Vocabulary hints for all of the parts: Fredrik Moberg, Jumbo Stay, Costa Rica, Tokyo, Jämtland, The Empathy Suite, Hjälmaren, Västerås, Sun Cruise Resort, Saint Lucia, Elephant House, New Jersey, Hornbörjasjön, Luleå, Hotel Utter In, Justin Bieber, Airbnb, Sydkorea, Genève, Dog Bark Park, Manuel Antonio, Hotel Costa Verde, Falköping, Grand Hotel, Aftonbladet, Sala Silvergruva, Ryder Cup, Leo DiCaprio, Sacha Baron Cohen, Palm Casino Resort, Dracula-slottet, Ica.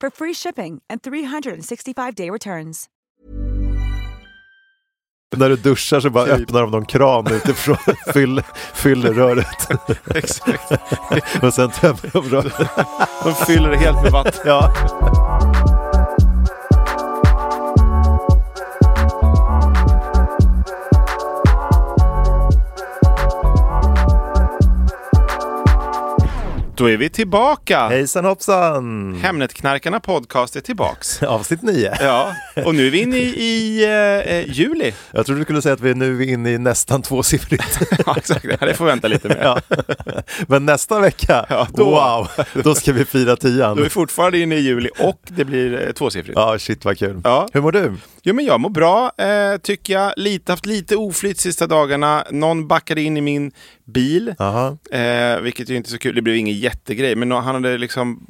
for free shipping and 365-day returns. När du duschar så bara öppnar de någon kran utifrån, fyller röret. Exakt. Och sen tömmer de röret. De fyller det helt med vatten. Ja. Då är vi tillbaka. Hejsan hoppsan. Hemnetknarkarna podcast är tillbaks. Avsnitt 9. Ja, och nu är vi inne i juli. Jag trodde du skulle säga att vi är nu inne i nästan 2-siffrigt. Ja, exakt. Det får vänta lite mer. Ja. Men nästa vecka, ja, då ska vi fira 10. Då är vi fortfarande inne i juli och det blir 2-siffrigt. Ja, shit vad kul. Ja. Hur mår du? Jo, men jag mår bra, tycker jag. Haft lite oflytt sista dagarna. Någon backade in i min bil, vilket ju inte är så kul. Det blev ingen jättegrej, men han hade liksom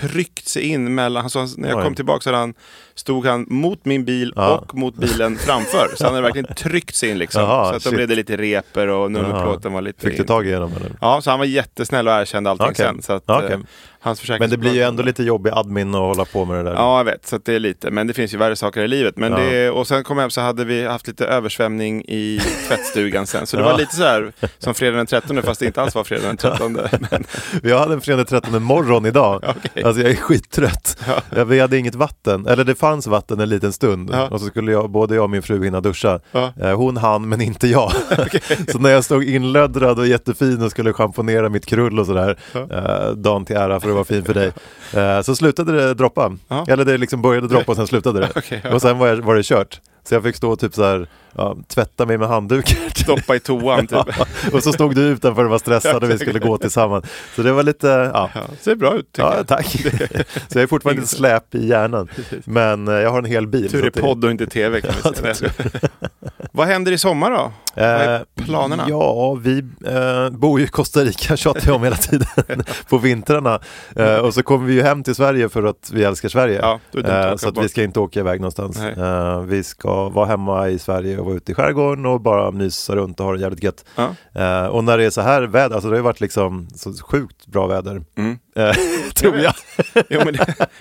tryckt sig in mellan, alltså, när jag kom tillbaka så stod han mot min bil och mot bilen framför, så han hade verkligen tryckt sig in liksom. Så att då blev det lite reper och nummerplåten var lite... Fick du tag igenom eller? Ja, så han var jättesnäll och erkände allting sen, så att, men det blir ju ändå lite jobbig admin att hålla på med det där. Ja, jag vet, så att det är lite, men det finns ju värre saker i livet, men det, och sen kom jag hem så hade vi haft lite översvämning i tvättstugan sen, så det var lite så här som fredag den 13, fast det inte alls var fredag den 13. Men... Jag hade en fredag den 13 morgon idag. Okay. Alltså jag är skittrött. Vi hade inget vatten, eller det fanns vatten en liten stund, och så skulle både jag och min fru hinna duscha. Hon hann, men inte jag. Okay. Så när jag stod inlöddrad och jättefin och skulle schamponera mitt krull och sådär, dagen till ära för var fin för dig. Så slutade det droppa. Eller det liksom började droppa och sen slutade det. Och sen var det kört. Så jag fick stå typ så här, tvätta mig med handdukar. Doppa i toan typ. Och så stod du utanför och var stressad och vi skulle gå tillsammans. Så det var lite... Ja, det ser bra ut tycker jag. Tack. Så jag är fortfarande lite släp i hjärnan. Men jag har en hel bil. Tur är podd och inte tv kan vi säga. Vad händer i sommar då? Vad är planerna? Ja, vi bor ju i Costa Rica, tjatar jag om hela tiden, på vintrarna. Och så kommer vi ju hem till Sverige för att vi älskar Sverige. Ja, så att vi ska inte åka iväg någonstans. Vi ska vara hemma i Sverige och vara ute i skärgården och bara mysa runt och ha det jävligt gött. Och när det är så här väder, alltså det har ju varit liksom så sjukt bra väder. Tror jag. Jo, men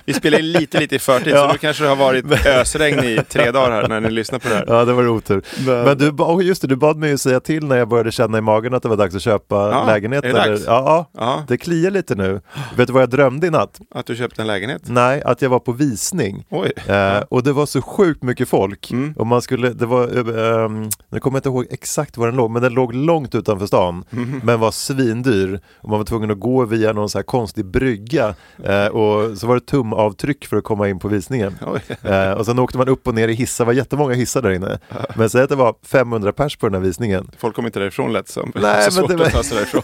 vi spelar in lite i förtid, så nu kanske det har varit ösregn i 3 dagar här när ni lyssnar på det här. Ja, det var otur. Men du bad mig ju säga till när jag började känna i magen att det var dags att köpa lägenhet. Det kliar lite nu. Vet du vad jag drömde i natt? Att du köpte en lägenhet? Nej, att jag var på visning. Och det var så sjukt mycket folk. Och man skulle, det var, jag kommer inte ihåg exakt var den låg, men den låg långt utanför stan, men var svindyr. Och man var tvungen att gå via någon så här konstig brygga, och så var det tumavtryck för att komma in på visningen. Och sen åkte man upp och ner i hissar, var jättemånga hissar där inne. Men säg att det var 500 pers på den här visningen. Folk kom inte därifrån lätt som. Nej, så men det var... att ta sig därifrån.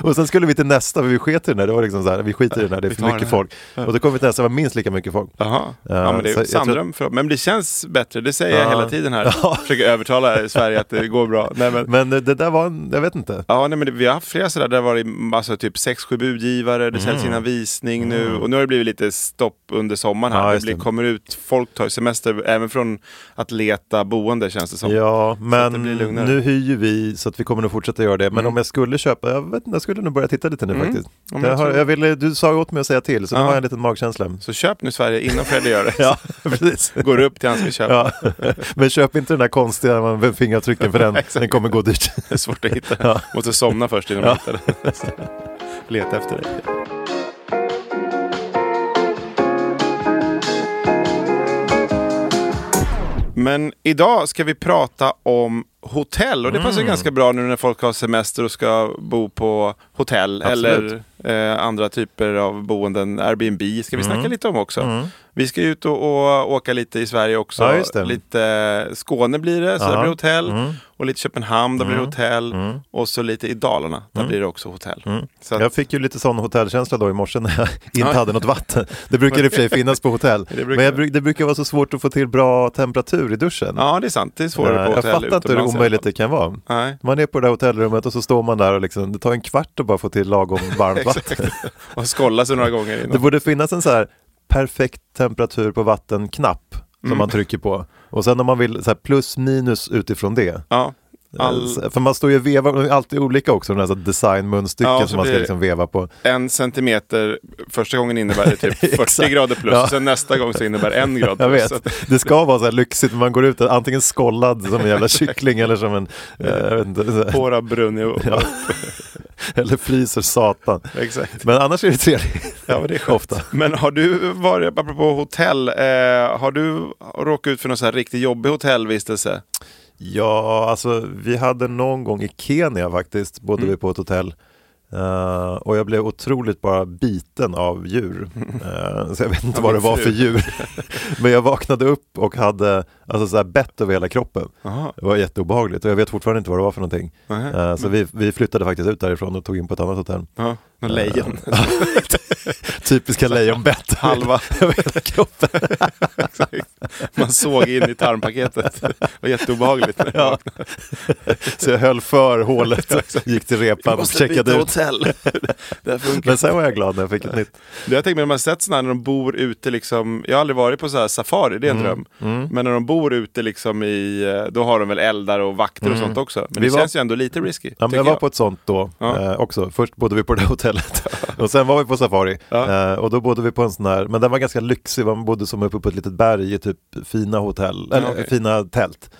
Och sen skulle vi till nästa, för vi sket i den här. Det var liksom så här, vi skiter i den här, det är för mycket folk. Och då kom vi till nästa, det var minst lika mycket folk. Ja, men det är sandröm för... Men det känns bättre, det säger jag hela tiden här. Försöker övertala Sverige att det går bra. Nej, men det där var, jag vet inte. Ja, nej, men vi har haft flera sådär, där var det alltså, typ 6-7 budgivare, det säljs innan visning nu. Och nu har det blivit lite stopp under sommaren här. Det kommer ut, folk tar semester även från att leta boende känns det som. Ja, men nu hyr ju vi så att vi kommer nog fortsätta göra det. Men om jag skulle köpa, jag vet inte, jag skulle nog börja titta lite nu faktiskt. Du sa åt mig att säga till, så nu har jag en liten magkänsla. Så köp nu Sverige innan Fredrik gör det. Ja, precis. Går upp till han ska köpa. Men köp inte den där konstiga med fingertrycken för den kommer gå dyrt. Det är svårt att hitta. Måste somna först innan man hittar den. Leta efter dig. Men idag ska vi prata om hotell. Och det passar ganska bra nu när folk har semester och ska bo på hotell. Absolut. Eller andra typer av boenden. Airbnb ska vi snacka lite om också. Vi ska ut och åka lite i Sverige också. Ja, just det. Lite Skåne blir det, så där blir hotell. Och lite Köpenhamn, där blir det hotell. Och så lite i Dalarna, där blir det också hotell. Så att... Jag fick ju lite sån hotellkänsla då i morse när jag inte hade något vatten. Det brukar i och för sig finnas på hotell. Det brukar vara så svårt att få till bra temperatur i duschen. Ja, det är sant. Det är svårare på hotell. Jag fattar inte hur omöjligt det kan vara. Nej. Man är på det där hotellrummet och så står man där och liksom, det tar en kvart att bara få till lagom varmt vatten. Och skålla sig några gånger innan. Det borde finnas en så här perfekt temperatur på vattenknapp som man trycker på. Och sen om man vill så här plus minus utifrån det. Ja. För man står ju och vevar, det är alltid olika också de här designmunstycken som man ska liksom veva på. En centimeter första gången innebär det typ 40 grader plus, sen nästa gång så innebär 1 grad plus. Jag vet. Det ska vara så här lyxigt när man går ut, antingen skållad som en jävla kyckling eller som en Pora Brunio. Eller fryser satan. Exakt. Men annars är det trevligt. Ja, men det är skönt. Ofta. Men har du varit, apropå hotell, har du råkat ut för någon så här riktigt jobbig hotellvistelse? Ja, alltså vi hade någon gång i Kenya faktiskt, bodde vi på ett hotell och jag blev otroligt bara biten av djur. Så jag vet inte vad det var för djur. Men jag vaknade upp och hade alltså så här bett över hela kroppen. Aha. Det var jätteobehagligt och jag vet fortfarande inte vad det var för någonting. Så vi flyttade faktiskt ut därifrån och tog in på ett annat hotell. Ja, men lejon. Typiska lejonbett. Halva hela kroppen. Man såg in i tarmpaketet. Det var jätteobehagligt. Ja. Så jag höll för hålet, gick till repan och checkade ut. Hotell. Men sen var jag glad när jag fick ett nytt. Jag tänker mig att man har sett sådana när de bor ute liksom, jag har aldrig varit på så här safari, det är en dröm. Men när de bor ute liksom då har de väl eldar och vakter och sånt också. Men det känns ju ändå lite risky. Ja, men jag var på ett sånt då också. Först bodde vi på det hotellet och sen var vi på safari. Och då bodde vi på en sån här, men den var ganska lyxig. Man bodde som uppe på ett litet berg i typ fina hotell, eller fina tält.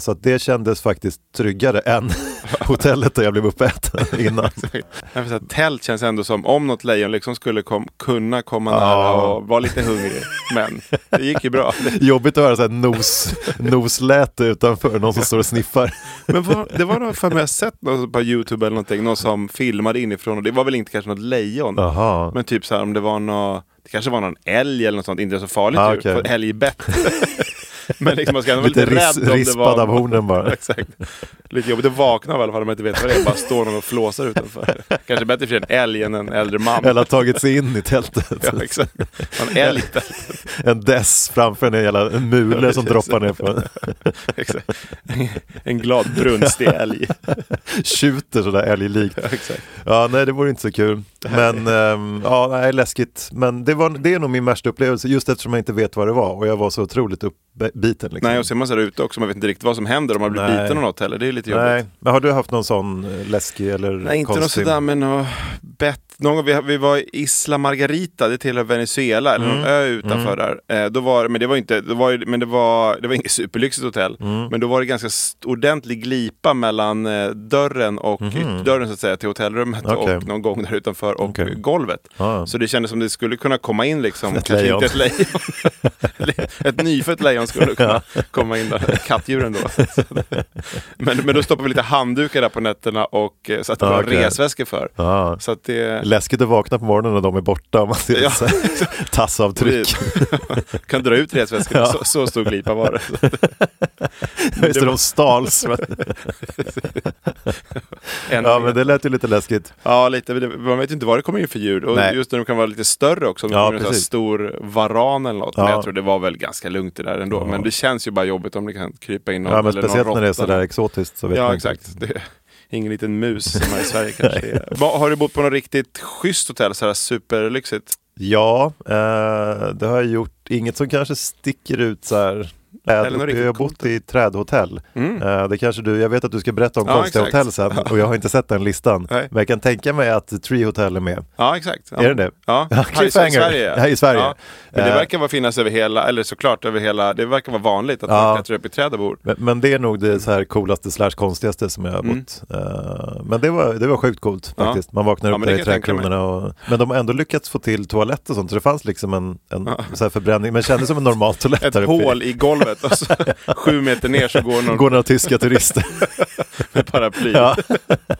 Så att det kändes faktiskt tryggare än hotellet där jag blev uppäten innan. Tält känns ändå som om något lejon liksom skulle kunna komma nära och vara lite hungrig. Men det gick ju bra. Jobbigt att höra så här nosläte utanför, någon som står och sniffar. Men det var nog för mig, jag sett något på YouTube eller någonting, någon som filmade inifrån och det var väl inte kanske något lejon. Aha. Men typ så här, om det var något, det kanske var någon älg eller något sånt, inte så farligt djur, för älgbett. Men liksom man ska vara lite rädd om det var av hornen bara. Exakt. Lite jobbigt att vakna i alla fall om man inte vet vad det är. Bara står någon och flåsar utanför. Kanske bättre för en älg än en äldre man. Eller har tagit sig in i tältet. Ja, exakt. En älg. En dess framför en jävla mule som droppar ner på. Exakt. En glad brunstig älg. Tjuter sådär älglikt. Ja, exakt. Ja, nej, det vore inte så kul. Men det är läskigt. Men det är nog min värsta upplevelse, just eftersom jag inte vet vad det var. Och jag var så otroligt biten liksom. Nej, och ser man så här ute också, man vet inte riktigt vad som händer om man blir biten av något heller, det är lite jobbigt. Nej. Men har du haft någon sån läskig eller konstig? Nej, inte något sådär, men någon gång vi var i Isla Margarita, det tillhör Venezuela, eller någon ö utanför där. Då var, men det var inte, då var, men det var inget superlyxigt hotell, men då var det ganska ordentlig glipa mellan dörren och ytterdörren så att säga till hotellrummet och någon gång där utanför och golvet. Så det kändes som det skulle kunna komma in liksom ett nyfött lejon skulle kunna komma in där, kattdjuren då. Men då stoppade vi lite handdukar där på nätterna och satte våra resväskor för. Så att det... Läskigt att vakna på morgonen när de är borta och man ser tassavtryck. Kan dra ut resväskor, så stor glipa var det. Visst, de stals. Men det lät ju lite läskigt. Ja, lite. Man vet ju inte vad det kommer in för djur. Och just när de kan vara lite större också. Om det är en stor varan eller något. Men jag tror det var väl ganska lugnt det där ändå. Men det känns ju bara jobbigt om det kan krypa in någon, men eller speciellt när det är så där exotiskt så vet man inte. Ja, exakt. Det är ingen liten mus som här i Sverige kanske är. Har du bott på något riktigt schysst hotell så här superlyxigt? Ja, det har jag gjort. Inget som kanske sticker ut så här. Jag har bott i trädhotell. Det kanske jag vet att du ska berätta om konstiga hotell sen, och jag har inte sett den listan. Men jag kan tänka mig att Tree Hotel är med. Ja, exakt. Är det? Ja, här i Sverige. Här i Sverige. Ja. Men det verkar vara finnas över hela, eller såklart över hela. Det verkar vara vanligt att man klättrar upp i träd och bor. Men det är nog det så här coolaste / konstigaste som jag har bott. Men det var sjukt coolt faktiskt. Man vaknar upp där i trädkronorna och, men de har ändå lyckats få till toalett och sånt. Så det fanns liksom en så här förbränning, men kändes som en normal toalett. Ett hål i golvet. Ishotellet och så 7 meter ner så går några tyska turister med paraply. Ja.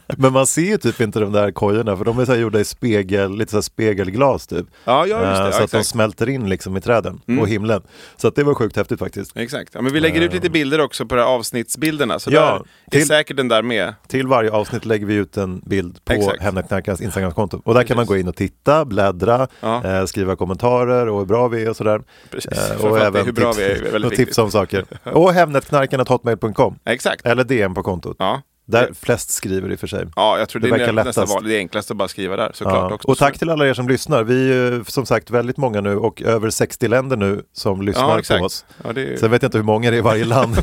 Men man ser ju typ inte de där kojorna, för de är så här gjorda i spegel, lite så här spegelglas typ. Ja, just det. Så att de smälter in liksom i träden och himlen. Så att det var sjukt häftigt faktiskt. Exakt. Ja, men vi lägger ut lite bilder också på de här avsnittsbilderna, så ja, där är säkert den där med. Till varje avsnitt lägger vi ut en bild på Hemnetknarkarnas Instagramkonto. Och där kan man gå in och titta, bläddra, skriva kommentarer och hur bra vi är och sådär. Precis, och även hur bra vi är och tips om saker. Och hemnetknarkarna@hotmail.com. Exakt. Eller DM på kontot. Ja. Där flest skriver i för sig. Ja, jag tror det verkar lättast. Det är enklast att bara skriva där, såklart också. Och tack till alla er som lyssnar. Vi är ju som sagt väldigt många nu och över 60 länder nu som lyssnar på oss. Ja, det är... Sen vet jag inte hur många det är i varje land.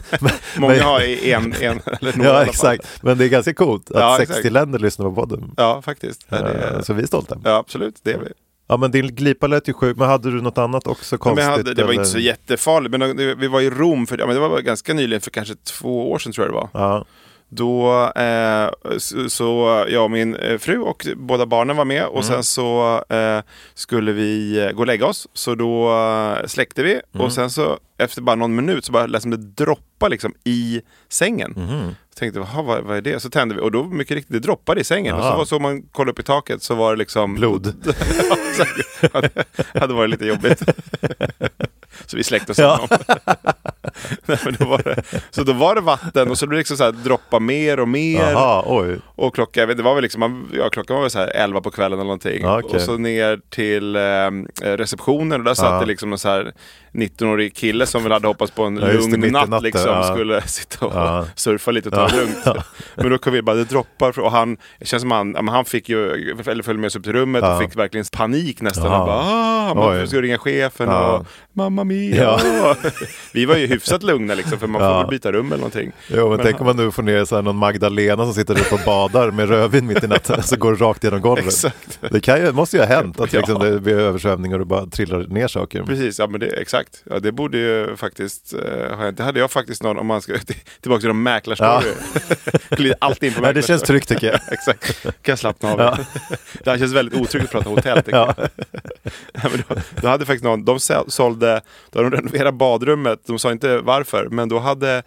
Många har i en eller några. Ja, exakt. Men det är ganska coolt att 60 länder lyssnar på podden. Ja, faktiskt. Ja, så vi är stolta. Ja, absolut. Det är vi. Ja, men din glipa lät ju sjuk, men hade du något annat också konstigt? Ja, det var inte så jättefarligt, men vi var i Rom för, men det var ganska nyligen, för kanske 2 år sedan tror jag det var. Ja. Då så jag och min fru och båda barnen var med och sen så skulle vi gå och lägga oss, så då släckte vi och sen så efter bara någon minut så bara lät som det droppade liksom i sängen. Jag tänkte, vad är det? Så tände vi och då mycket riktigt, det droppade i sängen. Aha. Och så såg man, kollade upp i taket så var det liksom blod. Hade varit lite jobbigt. Så vi släckte oss igenom. Nej, men då var det vatten och så blev det liksom så här droppa mer och mer. Aha, oj. Och klockan var väl så här 11 på kvällen eller någonting. Ah, okay. Och så ner till receptionen och där satt det liksom en så här 19-årig kille som väl hade hoppats på en lugn natt liksom, skulle sitta och surfa lite och ta det lugnt. Men då kom vi bara, det droppar, och han fick ju, eller följde med oss upp till rummet och fick verkligen panik nästan. Han bara, ska ringa chefen och mamma mia. Vi var ju hyfsat lugna liksom, för man får väl byta rum eller någonting. Jo, men tänk om man nu får ner så här någon Magdalena som sitter uppe och badar med rödvin mitt i natten så går rakt genom golvet. Exakt. Det måste ju ha hänt att liksom, det blir översvämningar och bara trillar ner saker. Precis, ja men det exakt. Ja, det borde ju faktiskt ha hänt. Det hade jag faktiskt någon, om man ska tillbaka till de mäklarstory. Allt in på mäklarstory. Det känns tryggt tycker jag. Exakt. Kan jag slappna av. Ja. Det här känns väldigt otryggt att prata hotell tycker jag. Ja, men då hade faktiskt någon, de sålde, då hade de renoverat badrummet, de sa inte varför, men då hade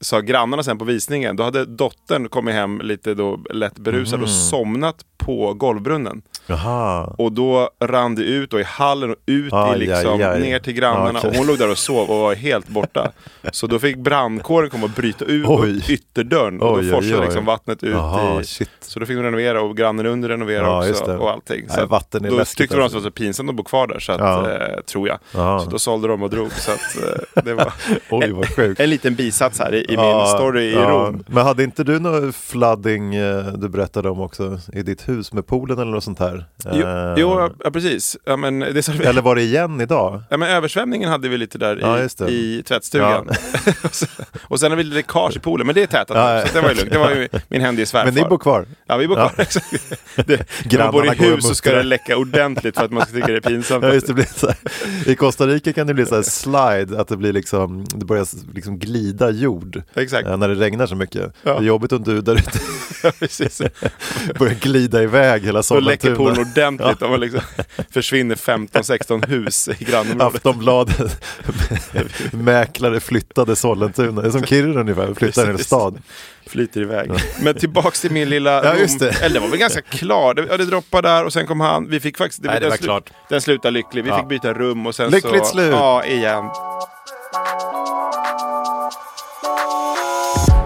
sa grannarna sen på visningen, då hade dottern kommit hem lite då lätt berusad och somnat på golvbrunnen. Jaha. Och då rann det ut och i hallen och ut i liksom ner till grannarna och hon låg där och sov och var helt borta. Så då fick brandkåren komma och bryta ut ytterdörren och då forsade liksom vattnet ut. Aha, så då fick de renovera och grannen under renovera också och allting. Så vatten är då tyckte de att det var så pinsamt att bo kvar där, så att, tror jag. Aha. Så då sålde de och drog, så att det var vad sjukt. En liten bisats här i min story i Rom. Men hade inte du någon flooding du berättade om också i ditt hus med poolen eller något sånt här? Jo, ja, precis. Ja, men det så eller var det igen idag? Ja, men översvämningen hade vi lite där i tvättstugan. Ja. Och sen har vi lite läckage i poolen, men det är tätat. Så det var ju lugnt. Det var ju min händige svärfar. Men ni bor kvar? Ja, vi bor kvar. När man bor i hus så ska det läcka ordentligt för att man ska tycka det är pinsamt. Ja, just det, blir så här. I Costa Rica kan det bli så här slide, att det blir liksom, det börjar liksom glida jord. Exakt. När det regnar så mycket. Ja. Det är jobbigt om du där ute. Ja, precis. Börjar glida iväg hela sommarturen. Då läcker poolen ordentligt och man liksom försvinner 15-16 hus i grannområdet. Aftonbladet mäklare flyttade Sollentuna. Det är som Kiruna ungefär, flyttade en stad. Flyter iväg. Men tillbaks till min lilla eller det var väl ganska klart. Det droppade där och sen kom han. Vi fick faktiskt det var klart. Den slutade lycklig. Vi fick byta rum och sen lyckligt så slut. Ja, igen.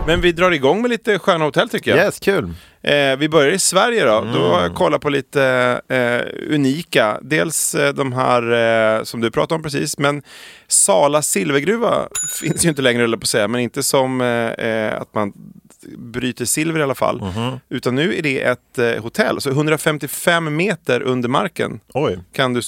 Men vi drar igång med lite sköna hotell tycker jag. Yes, kul. Vi börjar i Sverige då. Då har jag kollat på lite unika. Dels de här som du pratade om precis. Men Sala Silvergruva finns ju inte längre, eller på att säga. Men inte som att man bryter silver i alla fall. Utan nu är det ett hotell. Så 155 meter under marken. Oj.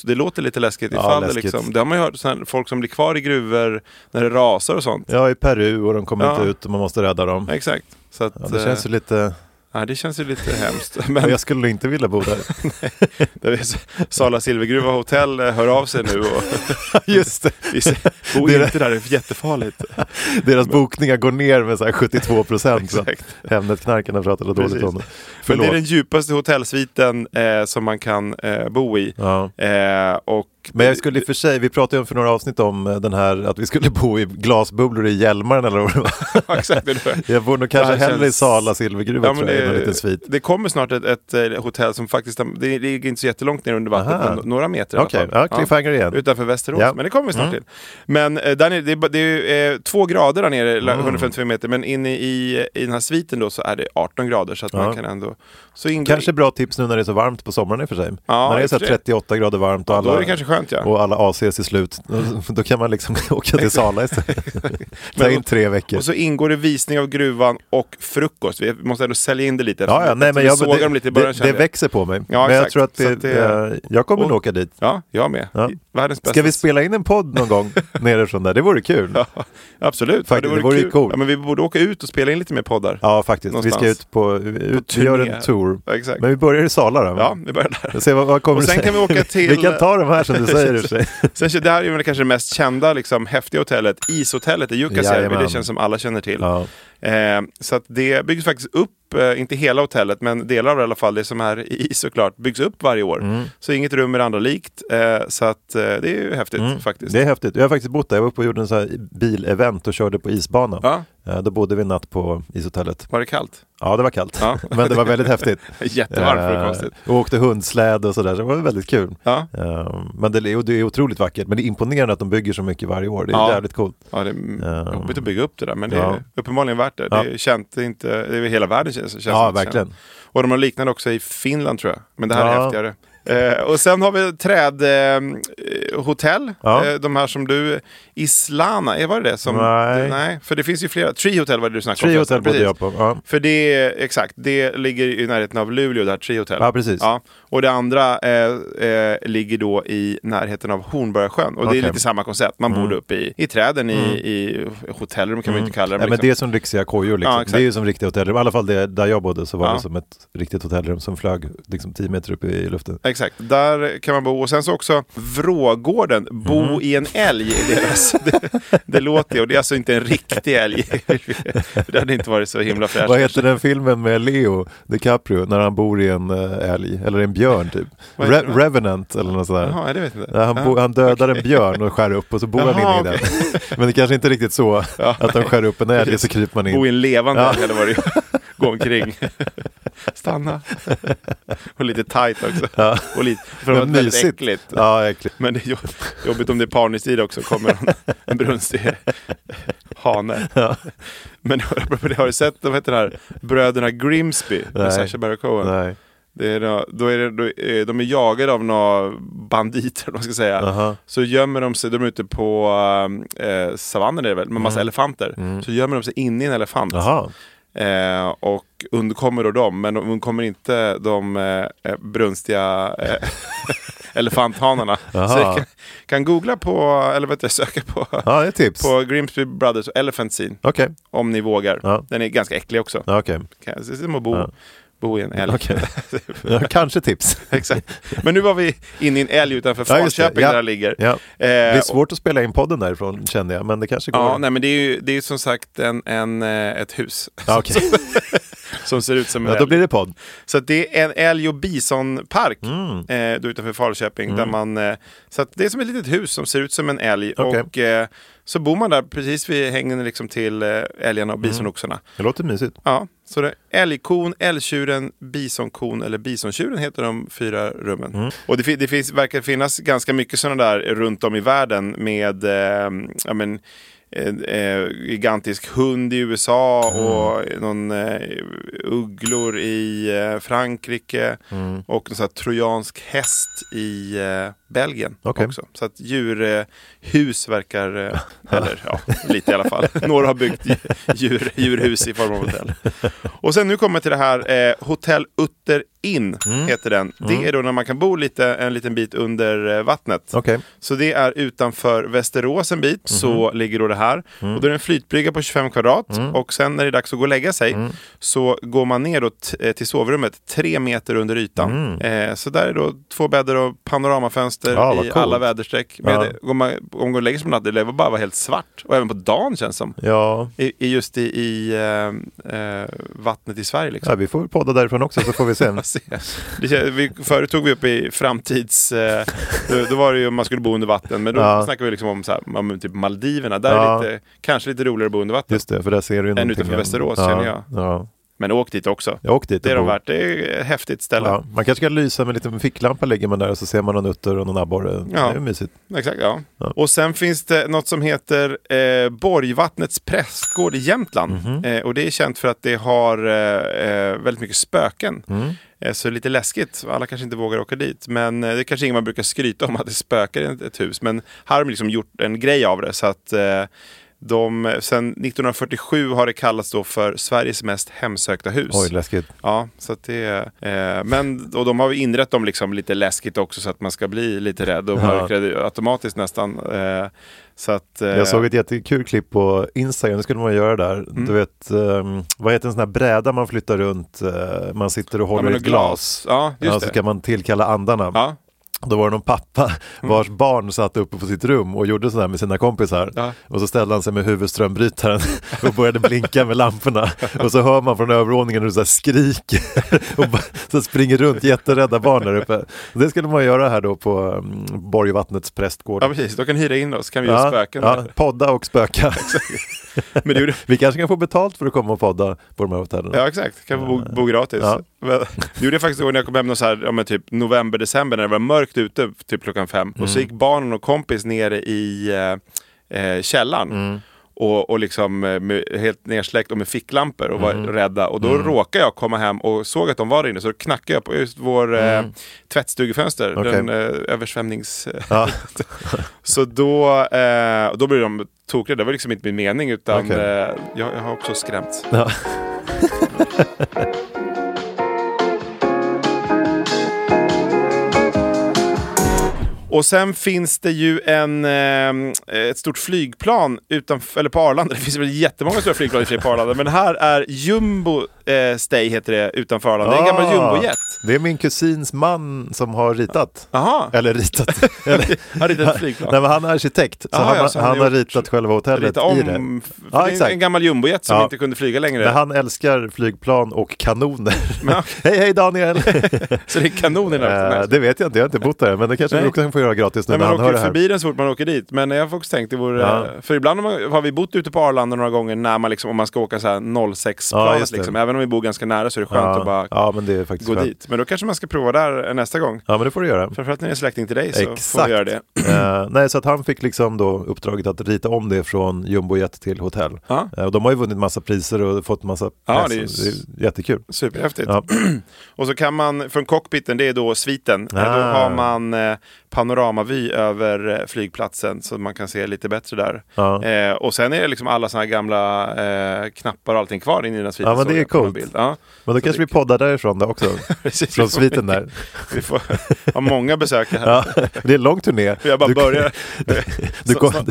Det låter lite läskigt ifall läskigt. Det har man ju hört sådana, folk som blir kvar i gruvor när det rasar och sånt. Ja, i Peru och de kommer inte ut och man måste rädda dem. Exakt. Så att, det känns ju lite... Ja, det känns ju lite hemskt. Men jag skulle inte vilja bo där. Nej. Sala Silvergruva hotell hör av sig nu. Och just det. Bo inte där, det är jättefarligt. Deras bokningar går ner med så här 72%. Hemnetknarkarna pratade dåligt om det. Men det är den djupaste hotellsviten som man kan bo i. Ja. Och Men jag skulle i och för sig, vi pratade ju för några avsnitt om den här, att vi skulle bo i glasbubblor i Hjälmaren eller vad det var. Exakt, det är det. Jag bor nog kanske hellre i Sala Silvergruva, ja, tror jag, en liten svit. Det kommer snart ett hotell som faktiskt, det ligger inte så jättelångt ner under vattnet, några meter. Okej, okay. Ja, cliffhanger igen. Utanför Västerås, ja. Men det kommer vi snart till. Men där nere, det är 2 grader där nere, 155 meter, men inne i den här sviten då så är det 18 grader så att man kan ändå... Så kanske bra tips nu när det är så varmt på sommaren i och för sig. Ja, när det är så 38 grader varmt och alla... Skönt, ja. Och alla ACs är slut. Då kan man liksom åka till Sala istället. Ta in 3 veckor. Och så ingår det visning av gruvan och frukost. Vi måste ändå sälja in det lite. Ja, nej, men det växer på mig. Ja, men jag tror att jag kommer nog åka dit. Ja, jag med. Ja. Ska vi spela in en podd någon gång nerifrån där? Det vore kul. Ja, absolut. Faktiskt, det vore kul. Cool. Ja, men vi borde åka ut och spela in lite mer poddar. Ja, faktiskt. Någonstans. Vi ska ut på vi gör en tour. Ja, exakt. Men vi börjar i Sala då. Ja, vi börjar där. Se vad kommer och sen kan vi åka till... Vi kan ta de här som du säger ur sig. Sen, det här är ju kanske det mest kända, liksom, häftiga hotellet. Ishotellet i Jukkasjärvi. Det känns som alla känner till. Ja. Så att det byggs faktiskt upp, inte hela hotellet, men delar av det i alla fall. Det som är i såklart byggs upp varje år. Mm. Så inget rum är andra likt. Så att det är ju häftigt faktiskt. Det är häftigt. Jag har faktiskt bott där. Jag var uppe och gjorde en sån här bilevent och körde på isbana. Ja. Då bodde vi en natt på ishotellet. Var det kallt? Ja, det var kallt. Ja. Men det var väldigt häftigt. Jättevarmt för det konstigt. Och åkte hundsläd och sådär. Så det var väldigt kul. Ja. Men det är otroligt vackert. Men det är imponerande att de bygger så mycket varje år. Det är jävligt coolt. Ja, det är jobbigt att bygga upp det där. Men det är uppenbarligen värt det. Det är känt, det är hela världen känns. Ja, verkligen. Och de har liknande också i Finland, tror jag. Men det här är häftigare. Och sen har vi trädhotell. De här som du... Islana, var det som... Nej. För det finns ju flera. Tree Hotel var det du snackade om. Tree Hotel bodde jag på. Ja. För det är, exakt, det ligger i närheten av Luleå, det här Tree Hotel. Ja, precis. Ja. Och det andra ligger då i närheten av Hornbörjasjön. Och det är lite samma koncept. Man bor uppe i träden, i hotellrum kan man inte kalla det. Men, liksom... men det är som lyxiga kojor liksom. Det är ju som riktiga hotellrum. I alla fall där jag bodde så var det som ett riktigt hotellrum som flög liksom 10 meter upp i luften. Exakt, där kan man bo. Och sen så också Vrågården, bo i en älg i deras. Det låter ju, och det är alltså inte en riktig älg. Det hade inte varit så himla fräscht. Vad heter den filmen med Leo DiCaprio när han bor i en älg? Eller en björn typ. Revenant eller något sådär. Jaha, det vet jag inte. Han dödar en björn och skär upp och så bor han in i den. Men det kanske inte riktigt så att de skär upp en älg så kryper man in. Bo i en levande älg eller vad det är. Gå omkring. Stanna. Och lite tight också. Ja. Och lite för att det är äckligt. Ja, äckligt. Men det är jobbigt om det är parningstid också. Kommer en brunstig hane. Ja. Men har du sett, vad heter det här? Bröderna Grimsby. Med Sacha Baron Cohen. Nej. Det är de är jagade av några banditer, man ska säga. Så gömmer de sig, de är ute på savannen är det väl, med massa elefanter. Så gömmer de sig in i en elefant. Och undkommer då dem, men de undkommer inte de brunstiga elefanthanarna. Så jag kan googla på, eller vet jag, söka på, det är tips. På Grimsby Brothers Elephant Scene. Okay. Om ni vågar. Ja. Den är ganska äcklig också. Okay. Kan man bo i en älg. Okay. Kanske tips. Exakt. Men nu var vi inne i en älg utanför Falköping där det ligger. Ja. Det är svårt att spela in podden därifrån, kände jag. Men det kanske går. Ja, nej, men det är som sagt ett hus. Okay. Som ser ut som en älg. Då blir det podd. Så att det är en älg- och bisonpark utanför Falköping. Där man, så att det är som ett litet hus som ser ut som en älg. Okay. Och så bor man där precis vid hängen liksom till älgarna och bisonoxarna. Det låter mysigt. Ja, så det är älgkon, älgtjuren, bisonkon eller bisontjuren heter de 4 rummen. Och det verkar finnas ganska mycket sådana där runt om i världen med... gigantisk hund i USA och någon ugglor i Frankrike och en sån här trojansk häst i Belgien också. Så att djurhus verkar eller lite i alla fall. Några har byggt djurhus i form av hotell. Och sen nu kommer till det här Hotel Utter In heter den. Det är då när man kan bo en liten bit under vattnet. Okay. Så det är utanför Västerås en bit så ligger då det här. Och då är det en flytbrygga på 25 kvadrat och sen när det är dags att gå och lägga sig så går man ner då till sovrummet 3 meter under ytan. Så där är då 2 bäddar och panoramafönster i alla väderstreck. Om man går och lägger sig på natten, det var bara helt svart. Och även på dagen känns som. Ja. Just i vattnet i Sverige liksom. Ja, vi får podda därifrån också så får vi se. se. Förut tog vi upp i framtids... Då var det ju om man skulle bo under vatten. Men då snackar vi liksom om, så här, om typ Maldiverna. Där är lite, kanske lite roligare att bo under vatten. Just det, för där ser du ju någonting. Än utanför Västerås, känner jag. Ja. Men åk dit också. Jag åkte dit. Det är de värt. Det är ett häftigt ställe. Ja, man kanske kan lysa med en liten ficklampa, lägger man där och så ser man någon utter och någon abborre. Ja. Det är mysigt. Exakt, ja. Och sen finns det något som heter Borgvattnets Pressgård i Jämtland. Mm-hmm. Och det är känt för att det har väldigt mycket spöken. Mm. Så lite läskigt. Alla kanske inte vågar åka dit. Men det är kanske ingen man brukar skryta om att det spökar i ett hus. Men här har de liksom gjort en grej av det så att... Sen 1947 har det kallats då för Sveriges mest hemsökta hus. Oj, läskigt. Ja, så att det... och de har inrett dem liksom lite läskigt också så att man ska bli lite rädd och mörkrädd automatiskt nästan. Så att, jag såg ett jättekul klipp på Instagram, det skulle man göra där. Mm. Du vet, vad heter en sån här bräda man flyttar runt? Man sitter och håller i ett glas. Ja, just det. Så kan man tillkalla andarna. Ja. Då var det någon pappa vars barn satt uppe på sitt rum och gjorde sådär med sina kompisar. Ja. Och så ställde han sig med huvudströmbrytaren och började blinka med lamporna. Och så hör man från övervåningen hur det så här skriker och så springer runt jätterädda barn där uppe. Och det skulle man göra här då på Borgvattnets Prästgård. Ja, precis. Då kan hyra in oss. Kan vi göra spöken? Ja, podda och spöka. Men det... Vi kanske kan få betalt för att komma och podda på de här hotellerna. Ja, exakt. Kan få bo gratis. Ja. Jo, det är faktiskt när jag kom hem någon så här, ja, men typ november, december när det var mörkt ute typ klockan 5. Och så gick barnen och kompis nere i källaren. Mm. Och liksom med, helt nersläckt och med ficklampor och var rädda. Och då råkade jag komma hem och såg att de var inne. Så då knackade jag på just vår tvättstugefönster. Okay. Den översvämnings... Så då blev de tokrädda. Det var liksom inte min mening utan jag har också skrämt. Ja. Och sen finns det ju ett stort flygplan eller på Arlanda. Det finns väl jättemånga stora flygplan i på Arlanda. Men här är Jumbo Stay heter det utanför Arlanda. Det är en gammal jumbojet. Det är min kusins man som har ritat. Aha. Eller ritat. Han ritat flygplan. Nej, men han är arkitekt. Så han har ritat själva hotellet i det. Det är en gammal jumbojet som inte kunde flyga längre. Men han älskar flygplan och kanoner. Hej Daniel. Så det är kanonerna. Det vet jag inte. Jag har inte bott där. Men det kanske vi också kan få göra gratis nu. Nej, man åker förbi den så fort man åker dit. Men jag har också tänkt det vore... För ibland har vi bott ute på Arlanda några gånger när man liksom, om man ska åka så här 06-planet liksom. Även om vi bor ganska nära så är det skönt att bara men det är faktiskt gå dit. Men då kanske man ska prova där nästa gång. Ja, men det får du göra. Framförallt när det är släkting till dig så får du göra det. Nej, så att han fick liksom då uppdraget att rita om det från jumbojet till hotell. Och de har ju vunnit massa priser och fått massa press. Det är jättekul. Superhäftigt. Ja. Och så kan man, från cockpiten, det är då sviten. Då har man panoramavy över flygplatsen så man kan se lite bättre där. Och sen är det liksom alla såna här gamla knappar och allting kvar inne i den sviten. Ja, men det är coolt. Men då så kanske vi poddar därifrån där också. Precis, från sviten där. Vi får ha många besökare här. Det är en lång turné. Jag bara börjar.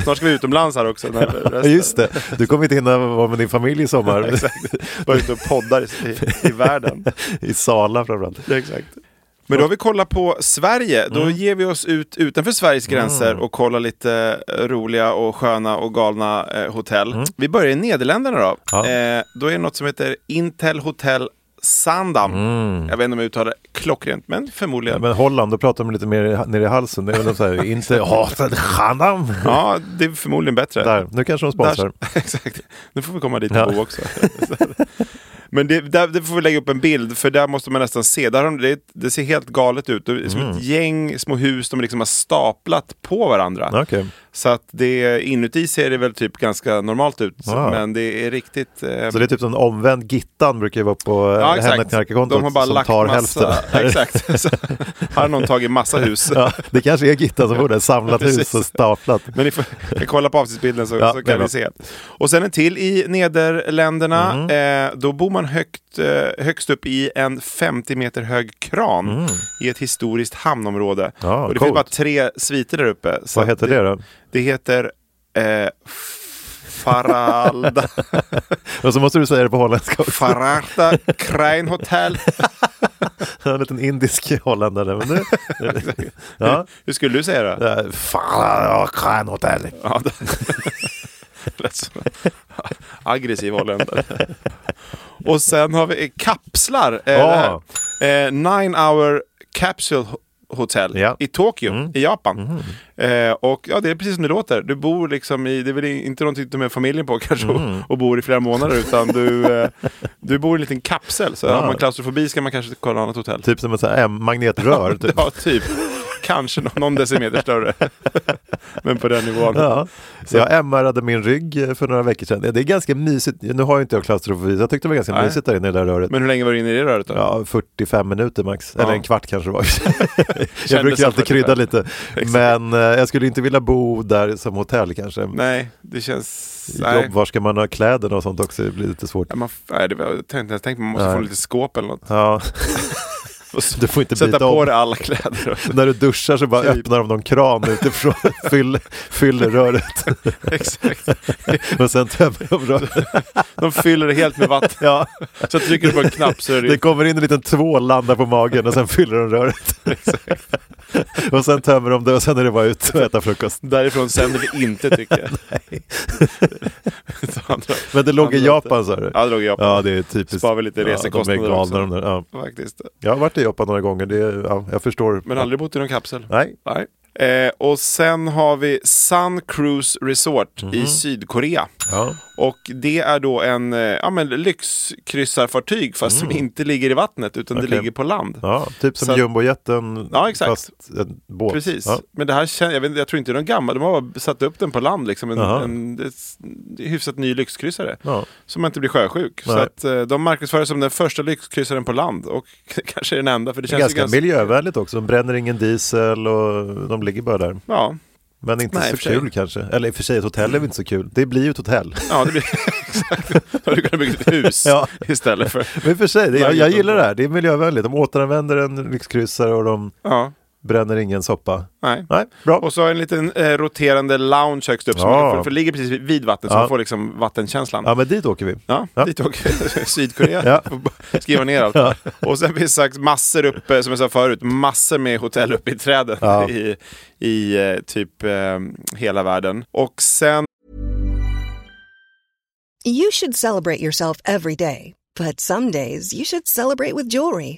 Snart ska vi utomlands här också. Just det. Du kommer inte hinna vara med din familj i sommar. Exakt. Bara ute och poddar i världen. I Sala framförallt. Ja, exakt. Men då har vi kollat på Sverige. Då ger vi oss ut utanför Sveriges gränser och kollar lite roliga och sköna och galna hotell. Vi börjar i Nederländerna då. Då är det något som heter Intel Hotel Sandam. Jag vet inte om jag uttalar klockrent, men förmodligen. Ja, men Holland, då pratar de lite mer nere i halsen. Det är väl så här, inte Sandam. Ja, det är förmodligen bättre. Där, nu kanske de sponsrar. Exakt. Nu får vi komma dit och bo också. Men det får vi lägga upp en bild för där måste man nästan se. Där det ser helt galet ut. Det är som ett gäng små hus de liksom har staplat på varandra. Okay. Så att det inuti ser det väl typ ganska normalt ut. Men det är riktigt... Så det är typ som en omvänd Gittan brukar ju vara på Hemnetknarkarkontot de har bara som lagt tar massa, hälften. Exakt. Så har någon tagit massa hus. Det kanske är Gittan som borde samlat hus och staplat. Men ni får kolla på avsiktsbilden så kan vi se. Och sen en till i Nederländerna. Då bor man högst upp i en 50 meter hög kran i ett historiskt hamnområde. Och det finns bara 3 sviter där uppe. Så vad heter det då? Det heter Faralda. Och så måste du säga det på holländska också. Faralda Crainhotel. En liten indisk holländare. Men nu, Hur skulle du säga det? Faralda Crainhotel. Ja, aggressiv holländare. Och sen har vi kapslar. Nine Hour Capsule Hotel i Tokyo, i Japan. Mm. Och ja, det är precis som det låter. Du bor liksom i, det är väl inte någonting du med familjen på kanske, och bor i flera månader, utan du bor i en liten kapsel. Så har man klaustrofobi ska man kanske kolla annat hotell. Typ som ett magnetrör. Typ. Ja, typ. Kanske någon decimeter större. Men på den nivån. Ja. Så jag MRade min rygg för några veckor sedan. Det är ganska mysigt. Nu har ju inte jag klaustrofobi. Jag tyckte det var ganska mysigt där inne i det där röret. Men hur länge var du inne i det röret då? Ja, 45 minuter max. Eller en kvart kanske var. Jag brukar alltid krydda lite. Men jag skulle inte vilja bo där som hotell kanske. Nej, det känns... Var ska man ha kläderna och sånt också? Det blir lite svårt. Ja, jag tänkte man måste få lite skåp eller något. Ja. Du får inte sätta på dig alla kläder. När du duschar så bara öppnar de någon kran utifrån, fyller röret. Exakt. Och sen tömmer de röret. De fyller det helt med vatten. Ja. Så trycker du på en knapp så är det kommer in en liten tvål, landar på magen och sen fyller de röret. Exakt. Och sen tömmer de det och sen är det bara ut och äta frukost. Därifrån sänder vi inte, tycker jag. Nej. Men det låg i Japan, sa du? Ja, det låg i Japan. Ja, det är typiskt. Spar vi lite resekostnader också. De där, faktiskt. Jag har varit i Japan några gånger, jag förstår. Men aldrig bott i någon kapsel. Nej. Och sen har vi Sun Cruise Resort i Sydkorea. Ja. Och det är då en lyxkryssarfartyg, fast som inte ligger i vattnet, utan det ligger på land. Ja, typ som Jumbojetten, fast en båt. Precis. Ja. Men det här jag tror inte de gamla, de har satt upp den på land liksom, en hyfsat ny lyxkryssare som inte blir sjösjuk. Nej. Så att de marknadsförs som den första lyxkryssaren på land, och kanske den enda, för det känns ganska miljövänligt också. De bränner ingen diesel och de ligger bara där. Ja. Men inte så kul kanske. Eller i och för sig, ett hotell är inte så kul. Det blir ju ett hotell. Ja, det blir exakt. Då du kan bygga ett hus istället för... Men i och för sig, jag gillar det här. Det är miljövänligt. De återanvänder en lyxkryssare och de bränner ingen soppa. Nej, bra. Och så en liten roterande lounge högst upp. För det ligger precis vid vattnet, så man får liksom vattenkänslan. Ja, men dit åker vi. Ja. Dit åker vi. Sydkorea. Skriva ner allt. Ja. Och sen finns sagt massor uppe, som jag sa förut, massor med hotell uppe i träden i typ hela världen. Och sen... You should celebrate yourself every day. But some days you should celebrate with jewelry.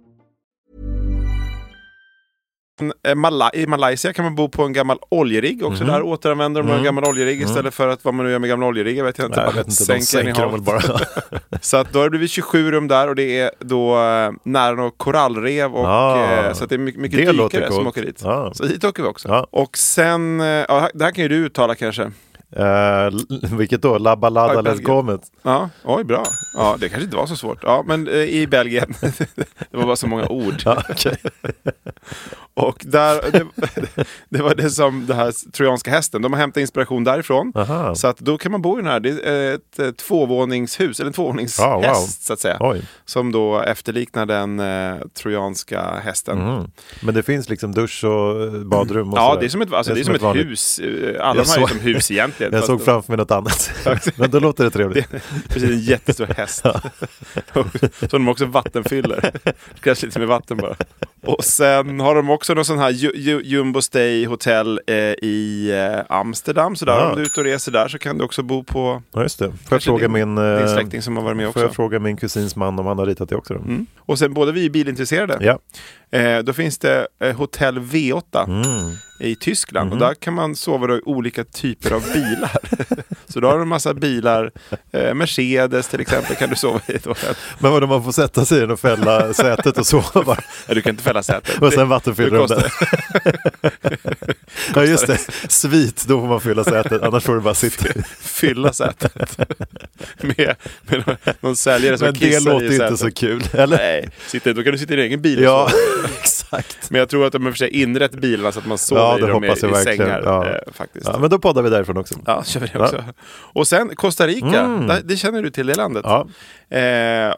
I Malaysia kan man bo på en gammal oljerigg också. Där återanvänder de en gammal oljerigg istället för att vad man nu gör med gamla oljeriggar, vet jag inte. Sänker de väl bara. Så att då har det blivit 27 rum där, och det är då nära något korallrev och så att det är mycket dykare som åker dit. Så dit åker vi också. Och sen, det här kan ju du uttala kanske. Vilket då? La Ballada Les Gourmet. Ja, oj, bra. Ja, det kanske inte var så svårt. Ja, men i Belgien. Det var bara så många ord. Ja, okay. Och där det var det som det här trojanska hästen. De har hämtat inspiration därifrån. Aha. Så att då kan man bo i den här. Det är ett tvåvåningshus, eller en tvåvåningshäst så att säga. Oj. Som då efterliknar den trojanska hästen. Men det finns liksom dusch och badrum och det är som ett, alltså, det är som ett hus. Alla har ju som hus egentligen. Jag såg framför mig något annat. Men då låter det trevligt. Precis, en jättestor häst. Så de också vattenfyller. Kanske lite med vatten bara. Och sen har de också någon sån här Jumbo Stay Hotel i Amsterdam. Så där, om du är ute och reser där så kan du också bo på... Ja, just det. Får jag fråga din släkting som har varit med också? Får jag fråga min kusins man om han har ritat det också? Och sen, båda vi är bilintresserade. Då finns det Hotel V8 i Tyskland. Mm. Och där kan man sova då i olika typer av bilar. Så då har du en massa bilar. Mercedes till exempel kan du sova i då. Men vad man får sätta sig in och fälla sätet och sova. Ja, du kan inte fälla sätet. Och sen vattenfyllrummet. Ja just det. Svit, då får man fylla sätet. Annars får du bara sitta. Fylla sätet. Med någon säljare som kissar i sätet. Men det låter inte så kul. Eller? Nej, då kan du sitta i din egen bil. Ja, exakt. Men jag tror att de har för sig inrett bilarna så att man sover i dem i sängar. Ja. Faktiskt. Ja, men då poddar vi därifrån också. Ja, kör vi det också. Ja. Och sen Costa Rica. Mm. Det känner du till det landet. Ja. Är